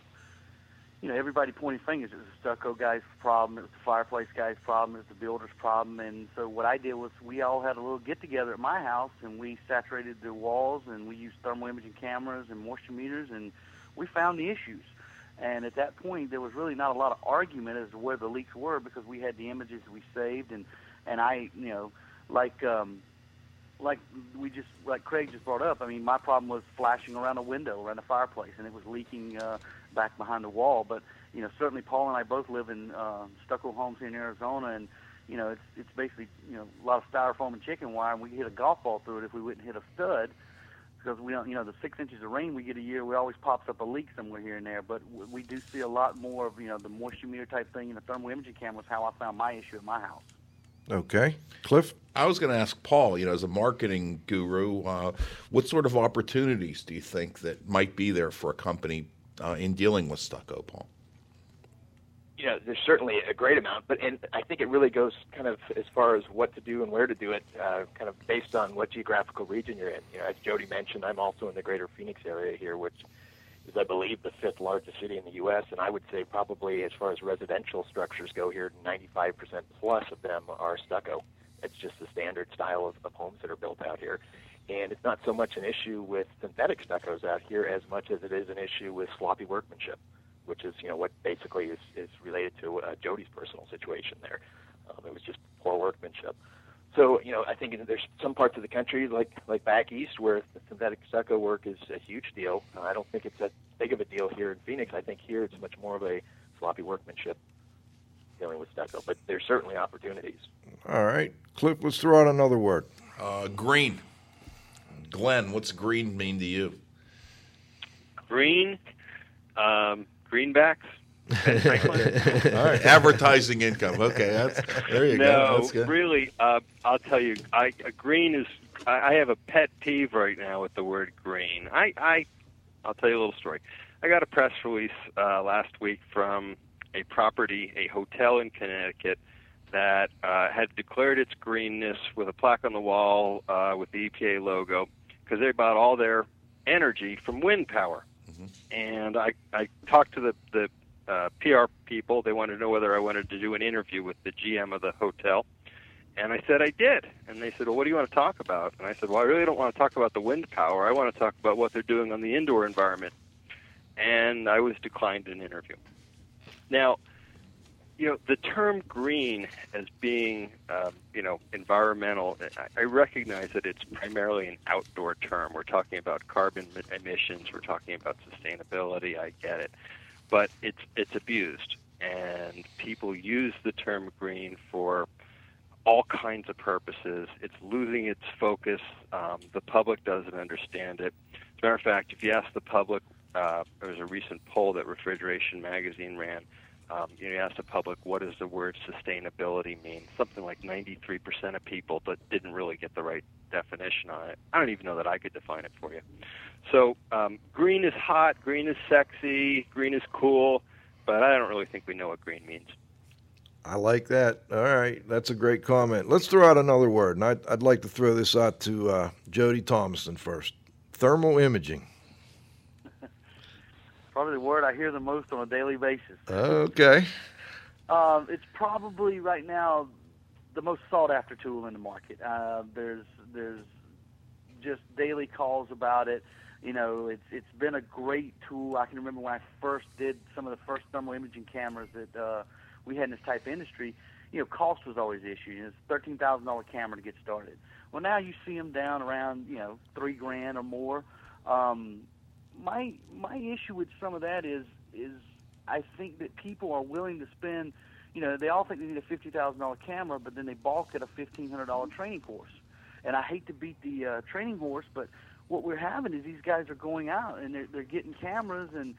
you know, everybody pointed fingers. It was the stucco guy's problem. It was the fireplace guy's problem. It was the builder's problem. And so what I did was we all had a little get-together at my house, and we saturated the walls, and we used thermal imaging cameras and moisture meters, and we found the issues. And at that point, there was really not a lot of argument as to where the leaks were because we had the images we saved. And I, you know, like Craig just brought up, I mean, my problem was flashing around a window, around the fireplace, and it was leaking back behind the wall. But, you know, certainly Paul and I both live in stucco homes here in Arizona, and, you know, it's basically, you know, a lot of styrofoam and chicken wire, and we hit a golf ball through it if we wouldn't hit a stud, because we don't, you know, the 6 inches of rain we get a year, we always pops up a leak somewhere here and there. But we do see a lot more of, you know, the moisture meter type thing and the thermal imaging camera was how I found my issue at my house. Okay. Cliff? I was going to ask Paul, you know, as a marketing guru, what sort of opportunities do you think that might be there for a company in dealing with stucco, Paul? You know, there's certainly a great amount, and I think it really goes kind of as far as what to do and where to do it, kind of based on what geographical region you're in. You know, as Jody mentioned, I'm also in the greater Phoenix area here, which is, I believe, the fifth largest city in the U.S., and I would say probably as far as residential structures go here, 95% plus of them are stucco. It's just the standard style of homes that are built out here. And it's not so much an issue with synthetic stuccos out here as much as it is an issue with sloppy workmanship, which is, you know, what basically is related to Jody's personal situation there. It was just poor workmanship. So, you know, I think there's some parts of the country, like back east, where the synthetic stucco work is a huge deal. I don't think it's that big of a deal here in Phoenix. I think here it's much more of a sloppy workmanship dealing with stucco. But there's certainly opportunities. All right. Cliff, let's throw out another word. Green. Glenn, what's green mean to you? Green? Greenbacks? All right. Advertising income. Okay, there you go. That's good. Really, I'll tell you, green is. I have a pet peeve right now with the word green. I'll tell you a little story. I got a press release last week from a hotel in Connecticut that had declared its greenness with a plaque on the wall with the EPA logo because they bought all their energy from wind power. Mm-hmm. And I talked to the PR people. They wanted to know whether I wanted to do an interview with the GM of the hotel. And I said I did. And they said, well, what do you want to talk about? And I said, well, I really don't want to talk about the wind power. I want to talk about what they're doing on the indoor environment. And I was declined an interview. Now, You know, the term green as being, you know, environmental, I recognize that it's primarily an outdoor term. We're talking about carbon emissions. We're talking about sustainability. I get it. But it's abused, and people use the term green for all kinds of purposes. It's losing its focus. The public doesn't understand it. As a matter of fact, if you ask the public, there was a recent poll that Refrigeration Magazine ran. You asked the public, what does the word sustainability mean? Something like 93% of people that didn't really get the right definition on it. I don't even know that I could define it for you. So green is hot, green is sexy, green is cool, but I don't really think we know what green means. I like that. All right. That's a great comment. Let's throw out another word, and I'd like to throw this out to Jody Thomason first. Thermal imaging. Probably the word I hear the most on a daily basis. Okay. It's probably right now the most sought-after tool in the market. There's just daily calls about it. You know, it's been a great tool. I can remember when I first did some of the first thermal imaging cameras that we had in this type of industry. You know, cost was always the issue. You know, it's a $13,000 camera to get started. Well, now you see them down around $3,000 or more. My issue with some of that is I think that people are willing to spend, they all think they need a $50,000 camera, but then they balk at a $1,500 training course. And I hate to beat the training horse, but what we're having is these guys are going out and they're getting cameras, and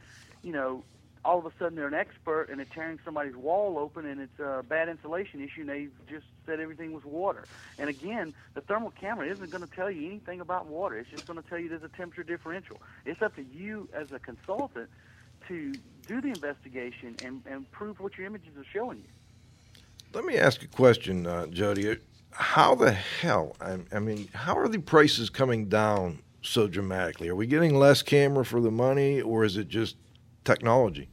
all of a sudden they're an expert and they're tearing somebody's wall open, and it's a bad insulation issue, and they just said everything was water. And again, the thermal camera isn't going to tell you anything about water. It's just going to tell you there's a temperature differential. It's up to you as a consultant to do the investigation and prove what your images are showing you. Let me ask a question, Jody. How the hell, I mean, how are the prices coming down so dramatically? Are we getting less camera for the money, or is it just technology?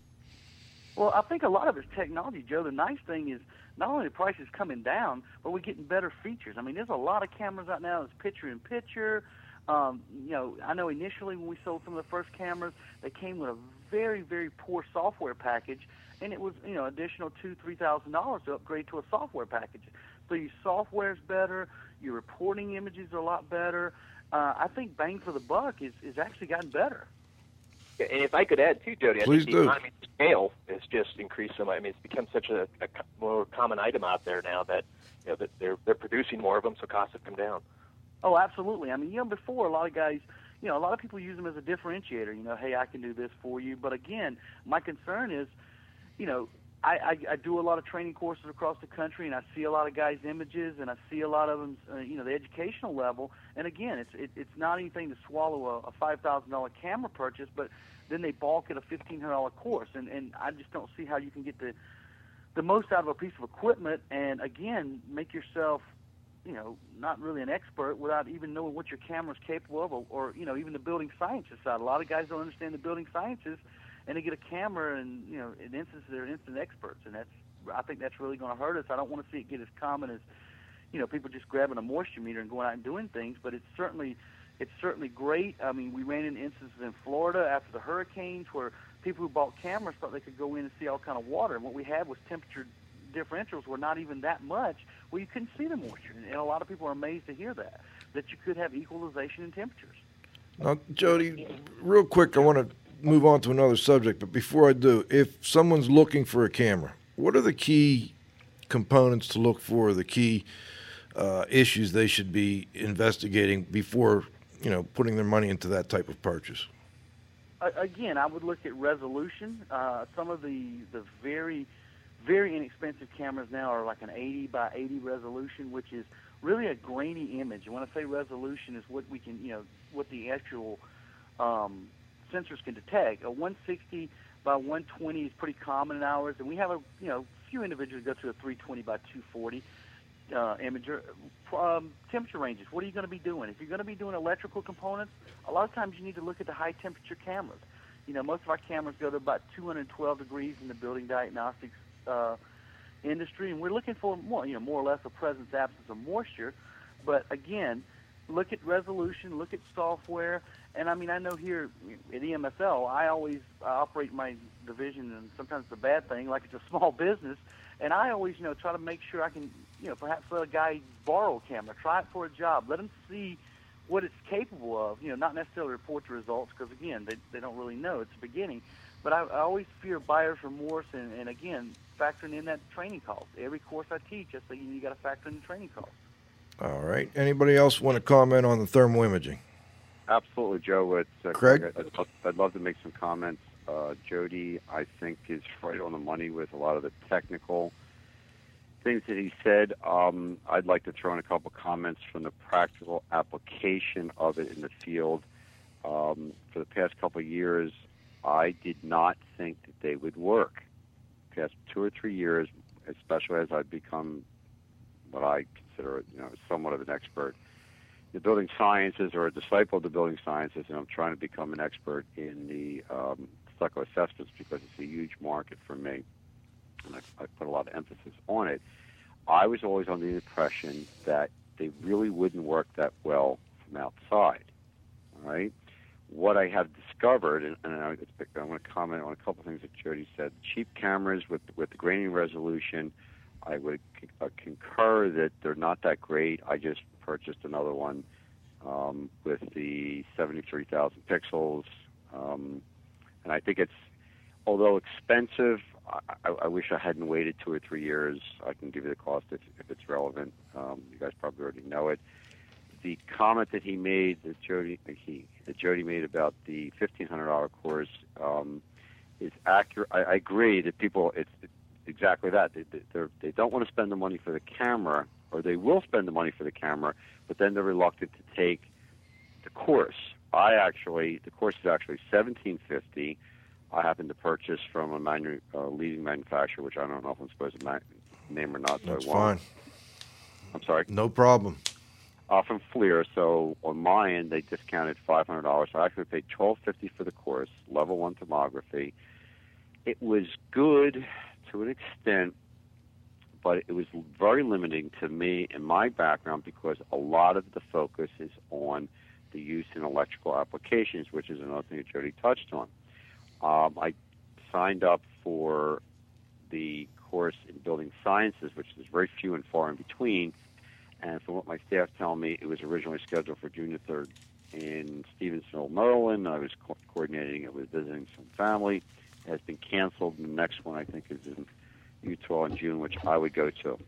Well, I think a lot of it's technology, Joe. The nice thing is not only the price is coming down, but we're getting better features. I mean, there's a lot of cameras out now that's picture-in-picture. I know initially when we sold some of the first cameras, they came with a very, very poor software package, and it was, additional $2,000, $3,000 to upgrade to a software package. So your software's better, your reporting images are a lot better. I think bang for the buck is actually gotten better. And if I could add too, Jody, I think the economy of scale has just increased so much. I mean, it's become such a more common item out there now that that they're producing more of them, so costs have come down. Oh, absolutely. I mean, before a lot of guys, a lot of people use them as a differentiator. Hey, I can do this for you. But again, my concern is, I do a lot of training courses across the country, and I see a lot of guys' images, and I see a lot of them, the educational level. And again, it's not anything to swallow a $5,000 camera purchase, but then they balk at a $1,500 course, and I just don't see how you can get the most out of a piece of equipment, and again, make yourself, not really an expert without even knowing what your camera's capable of, or even the building sciences side. A lot of guys don't understand the building sciences. And they get a camera, and in instances they're instant experts, and I think that's really going to hurt us. I don't want to see it get as common as, people just grabbing a moisture meter and going out and doing things. But it's certainly great. I mean, we ran into instances in Florida after the hurricanes where people who bought cameras thought they could go in and see all kind of water, and what we had was temperature differentials were not even that much where you couldn't see the moisture, and a lot of people are amazed to hear that you could have equalization in temperatures. Now, Jody, real quick, I want to move on to another subject, but before I do, if someone's looking for a camera, what are the key components to look for, the key issues they should be investigating before putting their money into that type of purchase? Again, I would look at resolution. Some of the very, very inexpensive cameras now are like an 80 by 80 resolution, which is really a grainy image. And when I say resolution, is what we can, what the actual sensors can detect. A 160 by 120 is pretty common in ours, and we have few individuals go to a 320 by 240 imager. Temperature ranges. What are you going to be doing? If you're going to be doing electrical components, a lot of times you need to look at the high temperature cameras. Most of our cameras go to about 212 degrees in the building diagnostics industry, and we're looking for more, more or less a presence, absence of moisture. But again, look at resolution, look at software. And, I mean, I know here at EMSL, I always operate my division, and sometimes it's a bad thing, like it's a small business, And I always, try to make sure I can, perhaps let a guy borrow a camera, try it for a job, let him see what it's capable of, not necessarily report the results because, again, they don't really know. It's the beginning. But I always fear buyer's remorse and, again, factoring in that training cost. Every course I teach, I say you got to factor in the training cost. All right. Anybody else want to comment on the thermal imaging? Absolutely, Joe. It's, Craig? I'd love to make some comments. Jody, I think, is right on the money with a lot of the technical things that he said. I'd like to throw in a couple comments from the practical application of it in the field. For the past couple of years, I did not think that they would work. The past 2 or 3 years, especially as I've become what I consider somewhat of an expert in building sciences, or a disciple of the building sciences, and I'm trying to become an expert in the psychoassessments because it's a huge market for me, and I put a lot of emphasis on it. I was always under the impression that they really wouldn't work that well from outside. All right? What I have discovered, and I want to comment on a couple things that Jody said, cheap cameras with the grainy resolution, I would concur that they're not that great. I just purchased another one with the 73,000 pixels, and I think it's, although expensive, I wish I hadn't waited 2 or 3 years. I can give you the cost if it's relevant. You guys probably already know it. The comment that he made, that Jody made about the $1,500 course is accurate. I agree that people, it's exactly that. They don't want to spend the money for the camera, or they will spend the money for the camera, but then they're reluctant to take the course. The course is actually $1,750. I happened to purchase from a leading manufacturer, which I don't know if I'm supposed to name or not. So that's fine. I'm sorry. No problem. From FLIR, so on my end, they discounted $500. So I actually paid $1,250 for the course, level 1 tomography. It was good to an extent, but it was very limiting to me and my background because a lot of the focus is on the use in electrical applications, which is another thing that Jody touched on. I signed up for the course in building sciences, which is very few and far in between, and from what my staff tell me, it was originally scheduled for June 3rd in Stevensville, Maryland. I was coordinating it with visiting some family. It has been canceled. The next one, I think, is in Utah in June, which I would go to.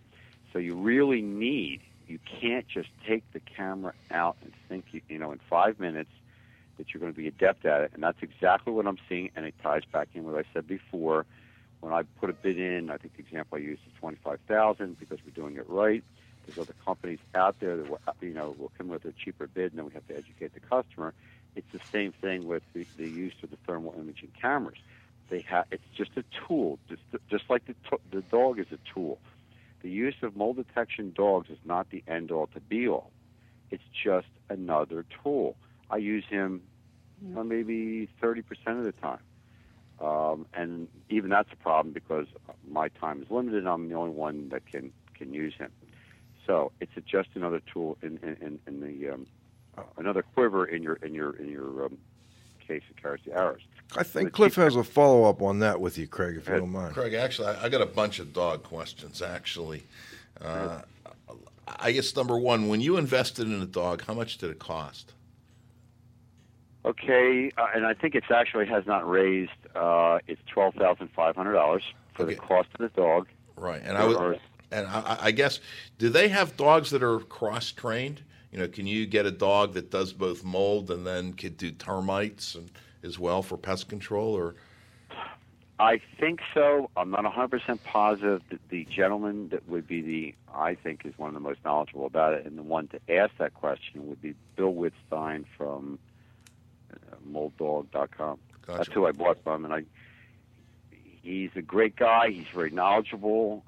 So you really need, you can't just take the camera out and think, in 5 minutes that you're going to be adept at it. And that's exactly what I'm seeing, and it ties back in what I said before. When I put a bid in, I think the example I used is $25,000 because we're doing it right. There's other companies out there that will come with a cheaper bid, and then we have to educate the customer. It's the same thing with the use of the thermal imaging cameras. It's just a tool, just like the dog is a tool. The use of mold detection dogs is not the end-all to be-all. It's just another tool. I use him maybe 30% of the time. And even that's a problem because my time is limited. And I'm the only one that can use him. So it's just another tool in the another quiver in your case that carries the arrows. I think Cliff has a follow-up on that with you, Craig, if you don't mind. Craig, actually, I got a bunch of dog questions, actually. I guess, number one, when you invested in a dog, how much did it cost? Okay, and I think it actually has not raised. It's $12,500 for the cost of the dog. Right, I guess, do they have dogs that are cross-trained? Can you get a dog that does both mold and then could do termites as well for pest control? Or I think so. I'm not 100% positive that the gentleman that would be I think is one of the most knowledgeable about it, and the one to ask that question would be Bill Wittstein from molddog.com. Gotcha. That's who I bought from, and he's a great guy. He's very knowledgeable.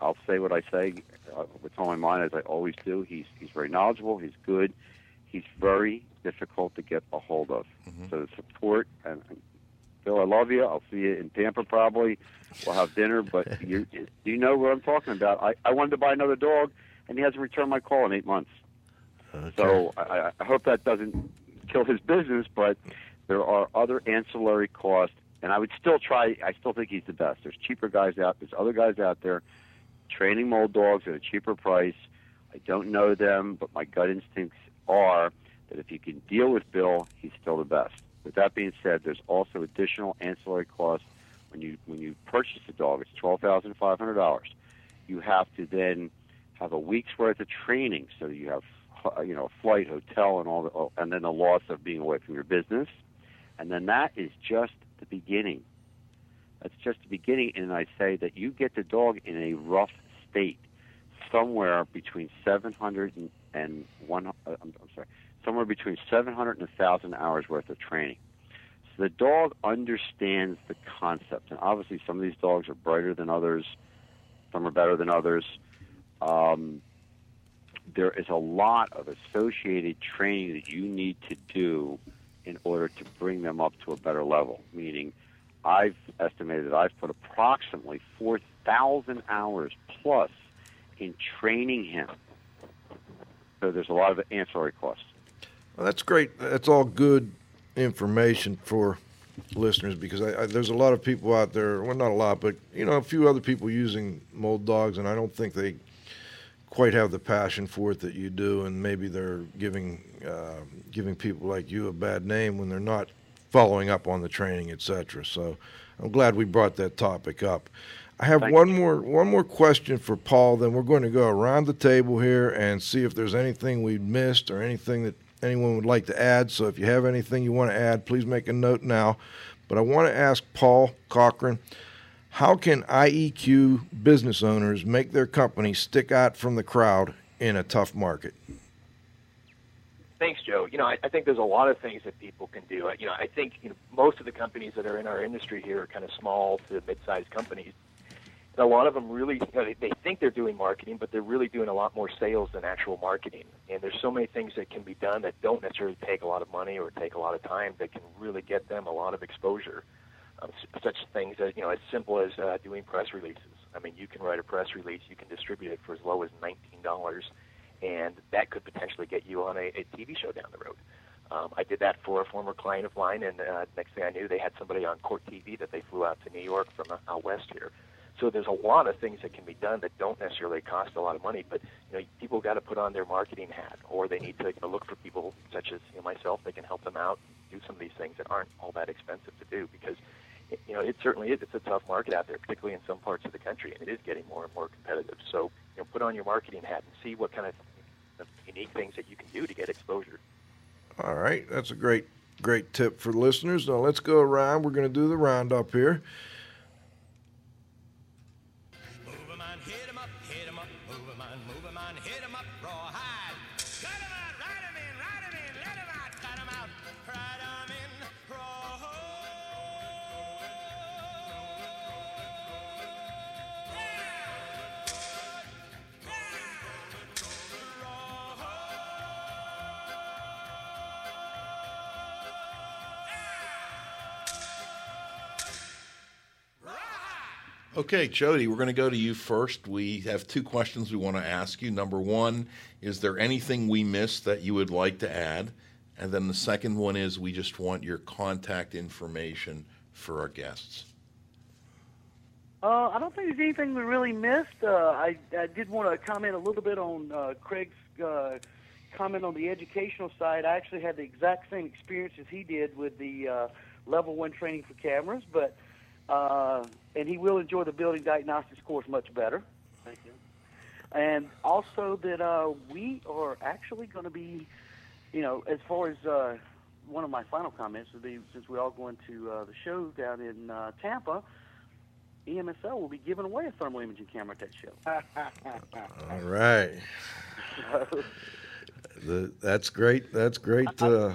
I'll say what I say. What's on my mind, as I always do, he's very knowledgeable. He's good. He's very difficult to get a hold of. Mm-hmm. So the support, and Bill, I love you. I'll see you in Tampa probably. We'll have dinner, but you know what I'm talking about. I wanted to buy another dog, and he hasn't returned my call in 8 months. Okay. So I hope that doesn't kill his business, but there are other ancillary costs And I would still try. I still think he's the best. There's cheaper guys out. There's other guys out there training mold dogs at a cheaper price. I don't know them, but my gut instincts are that if you can deal with Bill, he's still the best. With that being said, there's also additional ancillary costs when you purchase a dog. It's $12,500. You have to then have a week's worth of training, so you have a flight, hotel, and all the, and then the loss of being away from your business, and then that is just the beginning. That's just the beginning, and I say that you get the dog in a rough state, somewhere between 700 and 1,000 hours worth of training. So the dog understands the concept, and obviously some of these dogs are brighter than others, some are better than others. There is a lot of associated training that you need to do in order to bring them up to a better level, meaning I've estimated that I've put approximately 4,000 hours plus in training him. So there's a lot of ancillary costs. Well, that's great. That's all good information for listeners, because there's a lot of people out there, well, not a lot, but a few other people using mold dogs, and I don't think they quite have the passion for it that you do, and maybe they're giving people like you a bad name when they're not following up on the training, etc. So I'm glad we brought that topic up. I have one more question for Paul, then we're going to go around the table here and see if there's anything we've missed or anything that anyone would like to add. So if you have anything you want to add, please make a note now. But I want to ask Paul Cochrane, how can IEQ business owners make their company stick out from the crowd in a tough market? Thanks, Joe. I think there's a lot of things that people can do. I think most of the companies that are in our industry here are kind of small to mid-sized companies. And a lot of them really, they think they're doing marketing, but they're really doing a lot more sales than actual marketing. And there's so many things that can be done that don't necessarily take a lot of money or take a lot of time that can really get them a lot of exposure. Such things as, as simple as doing press releases. I mean, you can write a press release, you can distribute it for as low as $19, and that could potentially get you on a TV show down the road. I did that for a former client of mine, and next thing I knew, they had somebody on Court TV that they flew out to New York from out west here. So there's a lot of things that can be done that don't necessarily cost a lot of money, but people got to put on their marketing hat, or they need to look for people such as myself that can help them out and do some of these things that aren't all that expensive to do, because it certainly is. It's a tough market out there, particularly in some parts of the country, and it is getting more and more competitive. So put on your marketing hat and see what kind of unique things that you can do to get exposure. All right. That's a great tip for listeners. Now let's go around. We're going to do the roundup here. Okay, Jody, we're going to go to you first. We have two questions we want to ask you. Number one, is there anything we missed that you would like to add? And then the second one is, we just want your contact information for our guests. I don't think there's anything we really missed. I did want to comment a little bit on Craig's comment on the educational side. I actually had the exact same experience as he did with the level 1 training for cameras, but and he will enjoy the building diagnostics course much better. Thank you. And also that we are actually going to be, as far as one of my final comments would be, since we're all going to the show down in Tampa, EMSL will be giving away a thermal imaging camera at that show. All right. So, that's great. That's great. Can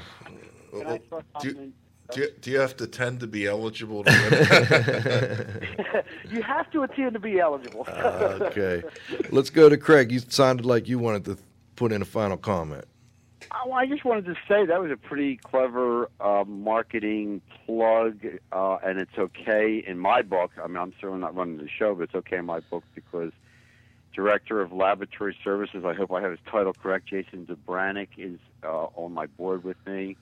I start talking? Do you have to attend to be eligible? You have to attend to be eligible. Okay. Let's go to Craig. You sounded like you wanted to put in a final comment. Well, I just wanted to say that was a pretty clever marketing plug, and it's okay in my book. I mean, I'm certainly not running the show, but it's okay in my book because Director of Laboratory Services, I hope I have his title correct, Jason Dobranik is on my board with me.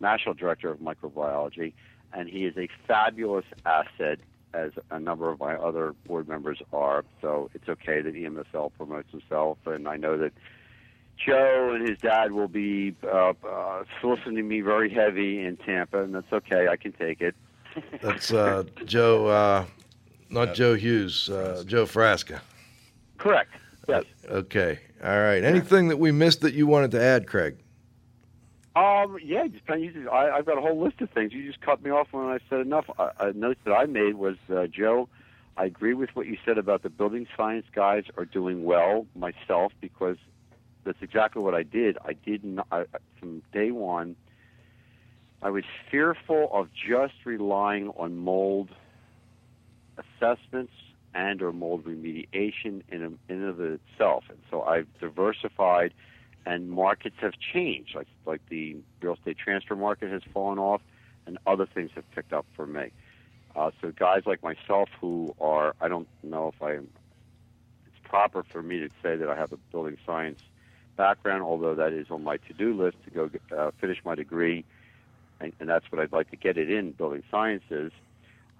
National Director of Microbiology, and he is a fabulous asset, as a number of my other board members are. So it's okay that EMSL promotes himself, and I know that Joe and his dad will be soliciting me very heavy in Tampa, and that's okay. I can take it. That's Joe, not Joe Hughes, Joe Frasca. Correct. Yes. Okay. All right. Anything that we missed that you wanted to add, Craig? Yeah, I've got a whole list of things. You just cut me off when I said enough. A note that I made was, Joe, I agree with what you said about the building science guys are doing well, myself, because that's exactly what I did. I didn't, from day one, I was fearful of just relying on mold assessments and or mold remediation in and of itself. And so I've diversified, and markets have changed. Like the real estate transfer market has fallen off, and other things have picked up for me. So guys like myself who are, I don't know if it's proper for me to say that I have a building science background, although that is on my to-do list to go finish my degree, and that's what I'd like to get it in, building sciences.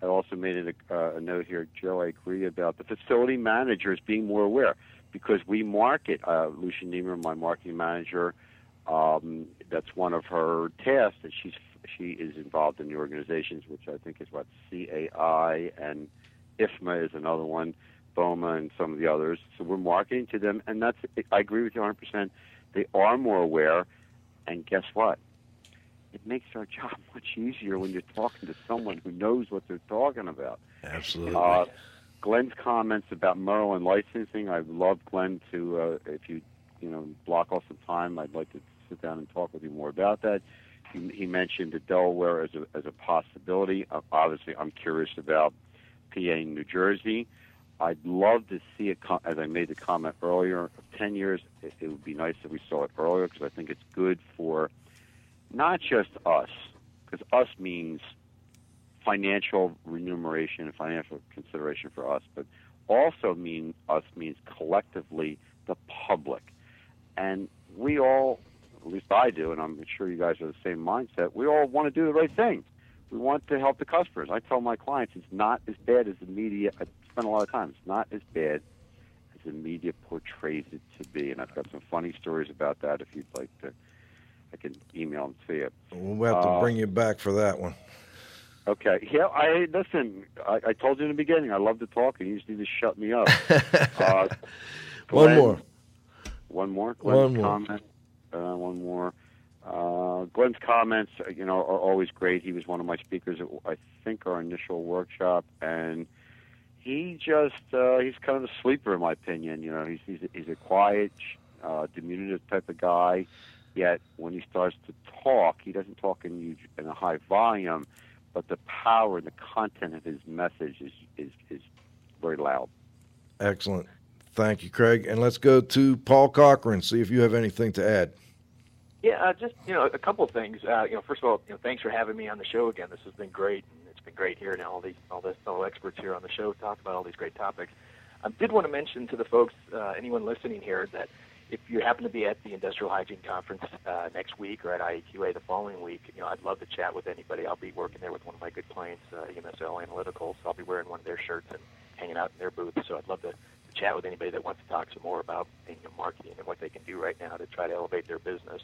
I also made a note here, Joe, I agree about the facility managers being more aware, because we market, Lucia Niemer, my marketing manager, that's one of her tasks, that she is involved in the organizations, which I think is what CAI and IFMA is another one, BOMA and some of the others. So we're marketing to them, and that's, I agree with you 100%. They are more aware, and guess what? It makes our job much easier when you're talking to someone who knows what they're talking about. Absolutely. Glenn's comments about Merlin licensing, I love Glenn to, if you block off some time, I'd like to sit down and talk with you more about that. He mentioned the Delaware as a possibility. Obviously, I'm curious about PA and New Jersey. I'd love to see it, as I made the comment earlier, 10 years, it would be nice if we saw it earlier, because I think it's good for not just us, because us means financial remuneration and financial consideration for us, but also means collectively the public. And we all, at least I do, and I'm sure you guys are the same mindset, we all want to do the right thing. We want to help the customers. I tell my clients it's not as bad as the media. I spend a lot of time. It's not as bad as the media portrays it to be. And I've got some funny stories about that if you'd like to. I can email them to you. We'll have to bring you back for that one. Okay. Yeah, I told you in the beginning, I love to talk, and you just need to shut me up. Glenn, one more. Glenn's comment. Glenn's comments, are always great. He was one of my speakers at, I think, our initial workshop, and he just, he's kind of a sleeper in my opinion. He's a quiet, diminutive type of guy. Yet when he starts to talk, he doesn't talk in a high volume, but the power and the content of his message is very loud. Excellent. Thank you, Craig. And let's go to Paul Cochrane, see if you have anything to add. Yeah, just a couple of things. First of all, thanks for having me on the show again. This has been great, and it's been great hearing all the fellow experts here on the show talk about all these great topics. I did want to mention to the folks, anyone listening here, that if you happen to be at the Industrial Hygiene Conference next week or at IAQA the following week, I'd love to chat with anybody. I'll be working there with one of my good clients, EMSL Analytical, so I'll be wearing one of their shirts and hanging out in their booth. So I'd love to chat with anybody that wants to talk some more about marketing and what they can do right now to try to elevate their business.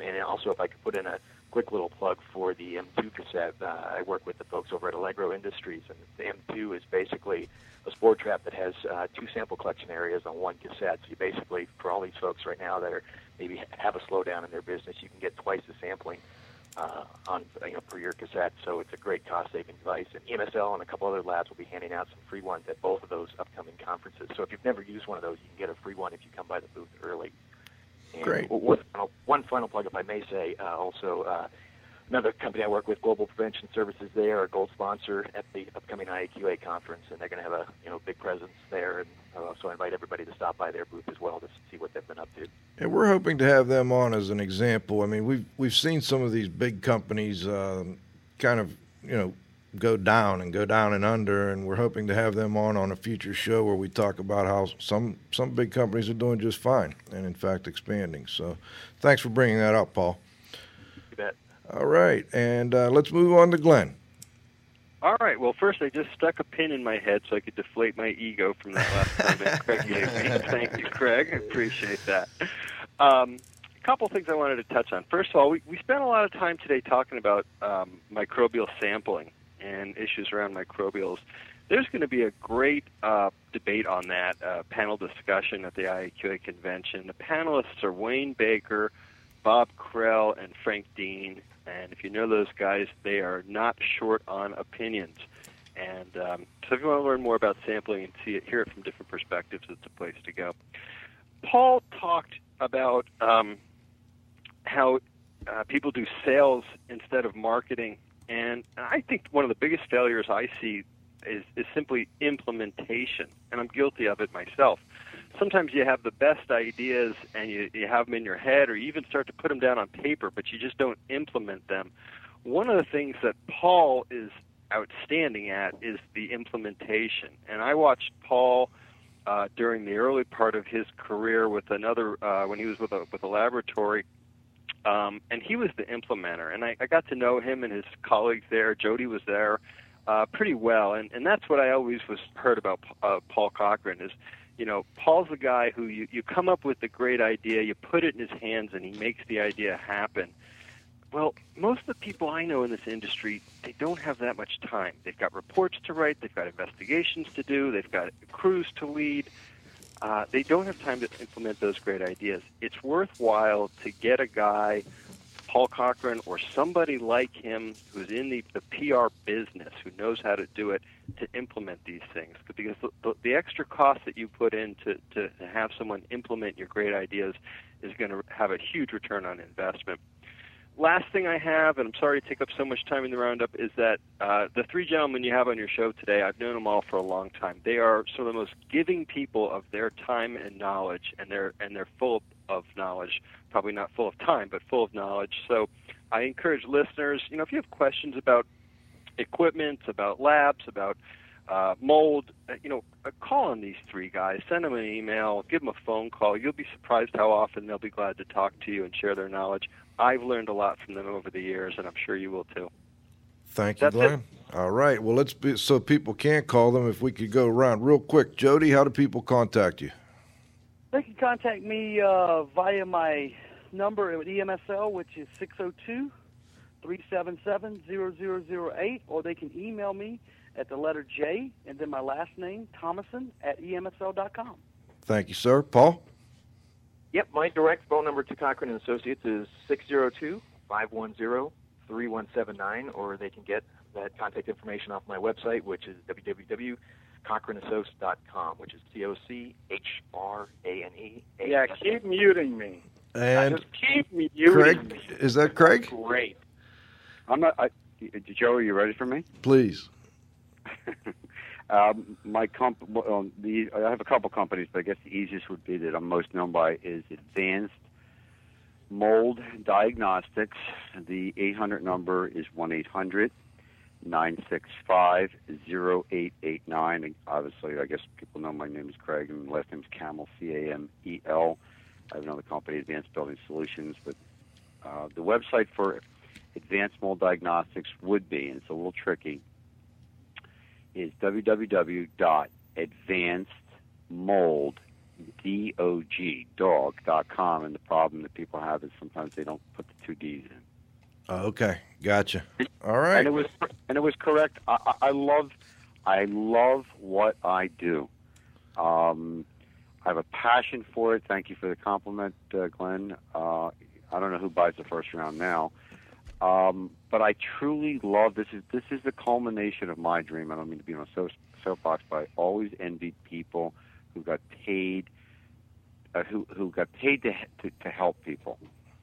And also, if I could put in a quick little plug for the M2 cassette, I work with the folks over at Allegro Industries, and the M2 is basically a spore trap that has two sample collection areas on one cassette. So you basically, for all these folks right now that are maybe have a slowdown in their business, you can get twice the sampling per your cassette. So it's a great cost-saving device. And EMSL and a couple other labs will be handing out some free ones at both of those upcoming conferences. So if you've never used one of those, you can get a free one if you come by the booth early. And great. One final plug, if I may say, also another company I work with, Global Prevention Services, they are a gold sponsor at the upcoming IAQA conference, and they're going to have a big presence there. And so I invite everybody to stop by their booth as well to see what they've been up to. And we're hoping to have them on as an example. I mean, we've seen some of these big companies kind of go down and under, and we're hoping to have them on a future show where we talk about how some big companies are doing just fine and, in fact, expanding. So thanks for bringing that up, Paul. You bet. All right, and let's move on to Glenn. All right. Well, first, I just stuck a pin in my head so I could deflate my ego from that last comment Craig gave me. Thank you, Craig. I appreciate that. A couple things I wanted to touch on. First of all, we spent a lot of time today talking about microbial sampling and issues around microbials. There's going to be a great debate on that, panel discussion at the IAQA convention. The panelists are Wayne Baker, Bob Krell, and Frank Dean. And if you know those guys, they are not short on opinions. And so if you want to learn more about sampling and see it, hear it from different perspectives, it's a place to go. Paul talked about how people do sales instead of marketing. And I think one of the biggest failures I see is simply implementation. And I'm guilty of it myself. Sometimes you have the best ideas and you have them in your head, or you even start to put them down on paper, but you just don't implement them. One of the things that Paul is outstanding at is the implementation. And I watched Paul during the early part of his career with another when he was with a laboratory, and he was the implementer. And I got to know him and his colleagues there. Jody was there pretty well, and that's what I always heard about Paul Cochrane is. You know, Paul's the guy who you come up with the great idea, you put it in his hands, and he makes the idea happen. Well, most of the people I know in this industry, they don't have that much time. They've got reports to write, they've got investigations to do, they've got crews to lead. They don't have time to implement those great ideas. It's worthwhile to get a guy, Paul Cochrane, or somebody like him who's in the PR business, who knows how to do it, to implement these things. Because the extra cost that you put in to have someone implement your great ideas is going to have a huge return on investment. Last thing I have, and I'm sorry to take up so much time in the roundup, is that the three gentlemen you have on your show today, I've known them all for a long time. They are some of the most giving people of their time and knowledge, and they're full of knowledge, probably not full of time, but full of knowledge. So I encourage listeners, you know, if you have questions about equipment, about labs, about mold, you know, call on these three guys, send them an email, give them a phone call. You'll be surprised how often they'll be glad to talk to you and share their knowledge. I've learned a lot from them over the years, and I'm sure you will too. Thank you, that's Glenn. It. All right. Well, let's be, so people can call them, if we could go around real quick. Jody, how do people contact you? They can contact me via my number at EMSL, which is 602-377-0008, or they can email me at the letter J and then my last name, Thomason, at EMSL.com. Thank you, sir. Paul? Yep, my direct phone number to Cochrane & Associates is 602-510-3179, or they can get that contact information off my website, which is www.cochraneassociates.com, which is Cochrane. Yeah, keep muting me. And just keep muting Craig, me. Is that Craig? Great. I'm not. Joe, are you ready for me? Please. I have a couple companies, but I guess the easiest would be that I'm most known by is Advanced Mold Diagnostics. The 800 number is 1-800-965-0889. And obviously, I guess people know my name is Craig, and last name is Camel, C-A-M-E-L. I have another company, Advanced Building Solutions, but the website for Advanced Mold Diagnostics would be, and it's a little tricky, is www.advancedmolddog.com, and the problem that people have is sometimes they don't put the two D's in. Okay, gotcha. All right. And it was correct. I love what I do. I have a passion for it. Thank you for the compliment, Glenn. I don't know who buys the first round now. But I truly love this is the culmination of my dream. I don't mean to be on a soapbox, but I always envied people who got paid to help people,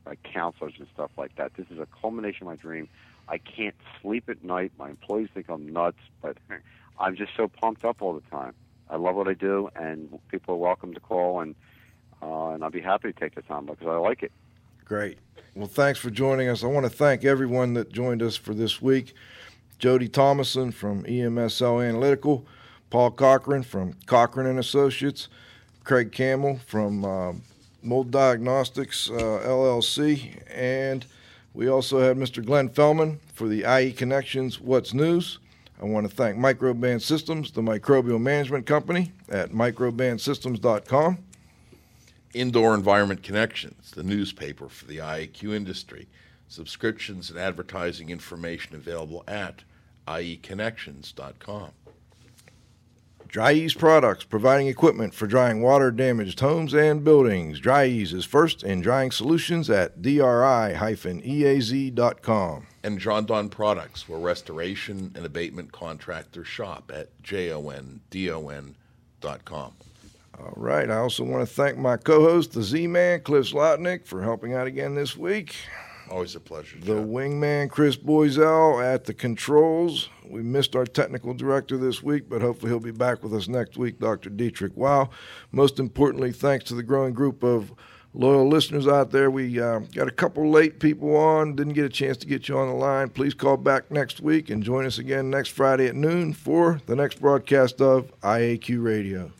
like counselors and stuff like that. This is a culmination of my dream. I can't sleep at night. My employees think I'm nuts, but I'm just so pumped up all the time. I love what I do, and people are welcome to call, and I'll be happy to take the time because I like it. Great. Well, thanks for joining us. I want to thank everyone that joined us for this week. Jody Thomason from EMSL Analytical, Paul Cochrane from Cochrane & Associates, Craig Camel from Mold Diagnostics, LLC, and We also have Mr. Glenn Fellman for the IE Connections What's News. I want to thank Microban Systems, the microbial management company, at microbansystems.com. Indoor Environment Connections, the newspaper for the IAQ industry. Subscriptions and advertising information available at ieconnections.com. DryEase Products, providing equipment for drying water-damaged homes and buildings. DryEase is first in drying solutions at DRI-EAZ.com. And Jon-Don Products, where restoration and abatement contractors shop at JONDON.com. All right, I also want to thank my co-host, the Z-Man, Cliff Zlotnick, for helping out again this week. Always a pleasure. The wingman, Chris Boiselle, at the controls. We missed our technical director this week, but hopefully he'll be back with us next week, Dr. Dietrich. Wow. Most importantly, thanks to the growing group of loyal listeners out there. We got a couple late people on, didn't get a chance to get you on the line. Please call back next week and join us again next Friday at noon for the next broadcast of IAQ Radio.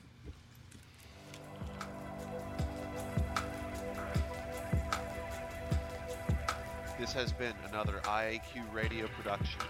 This has been another IAQ Radio production.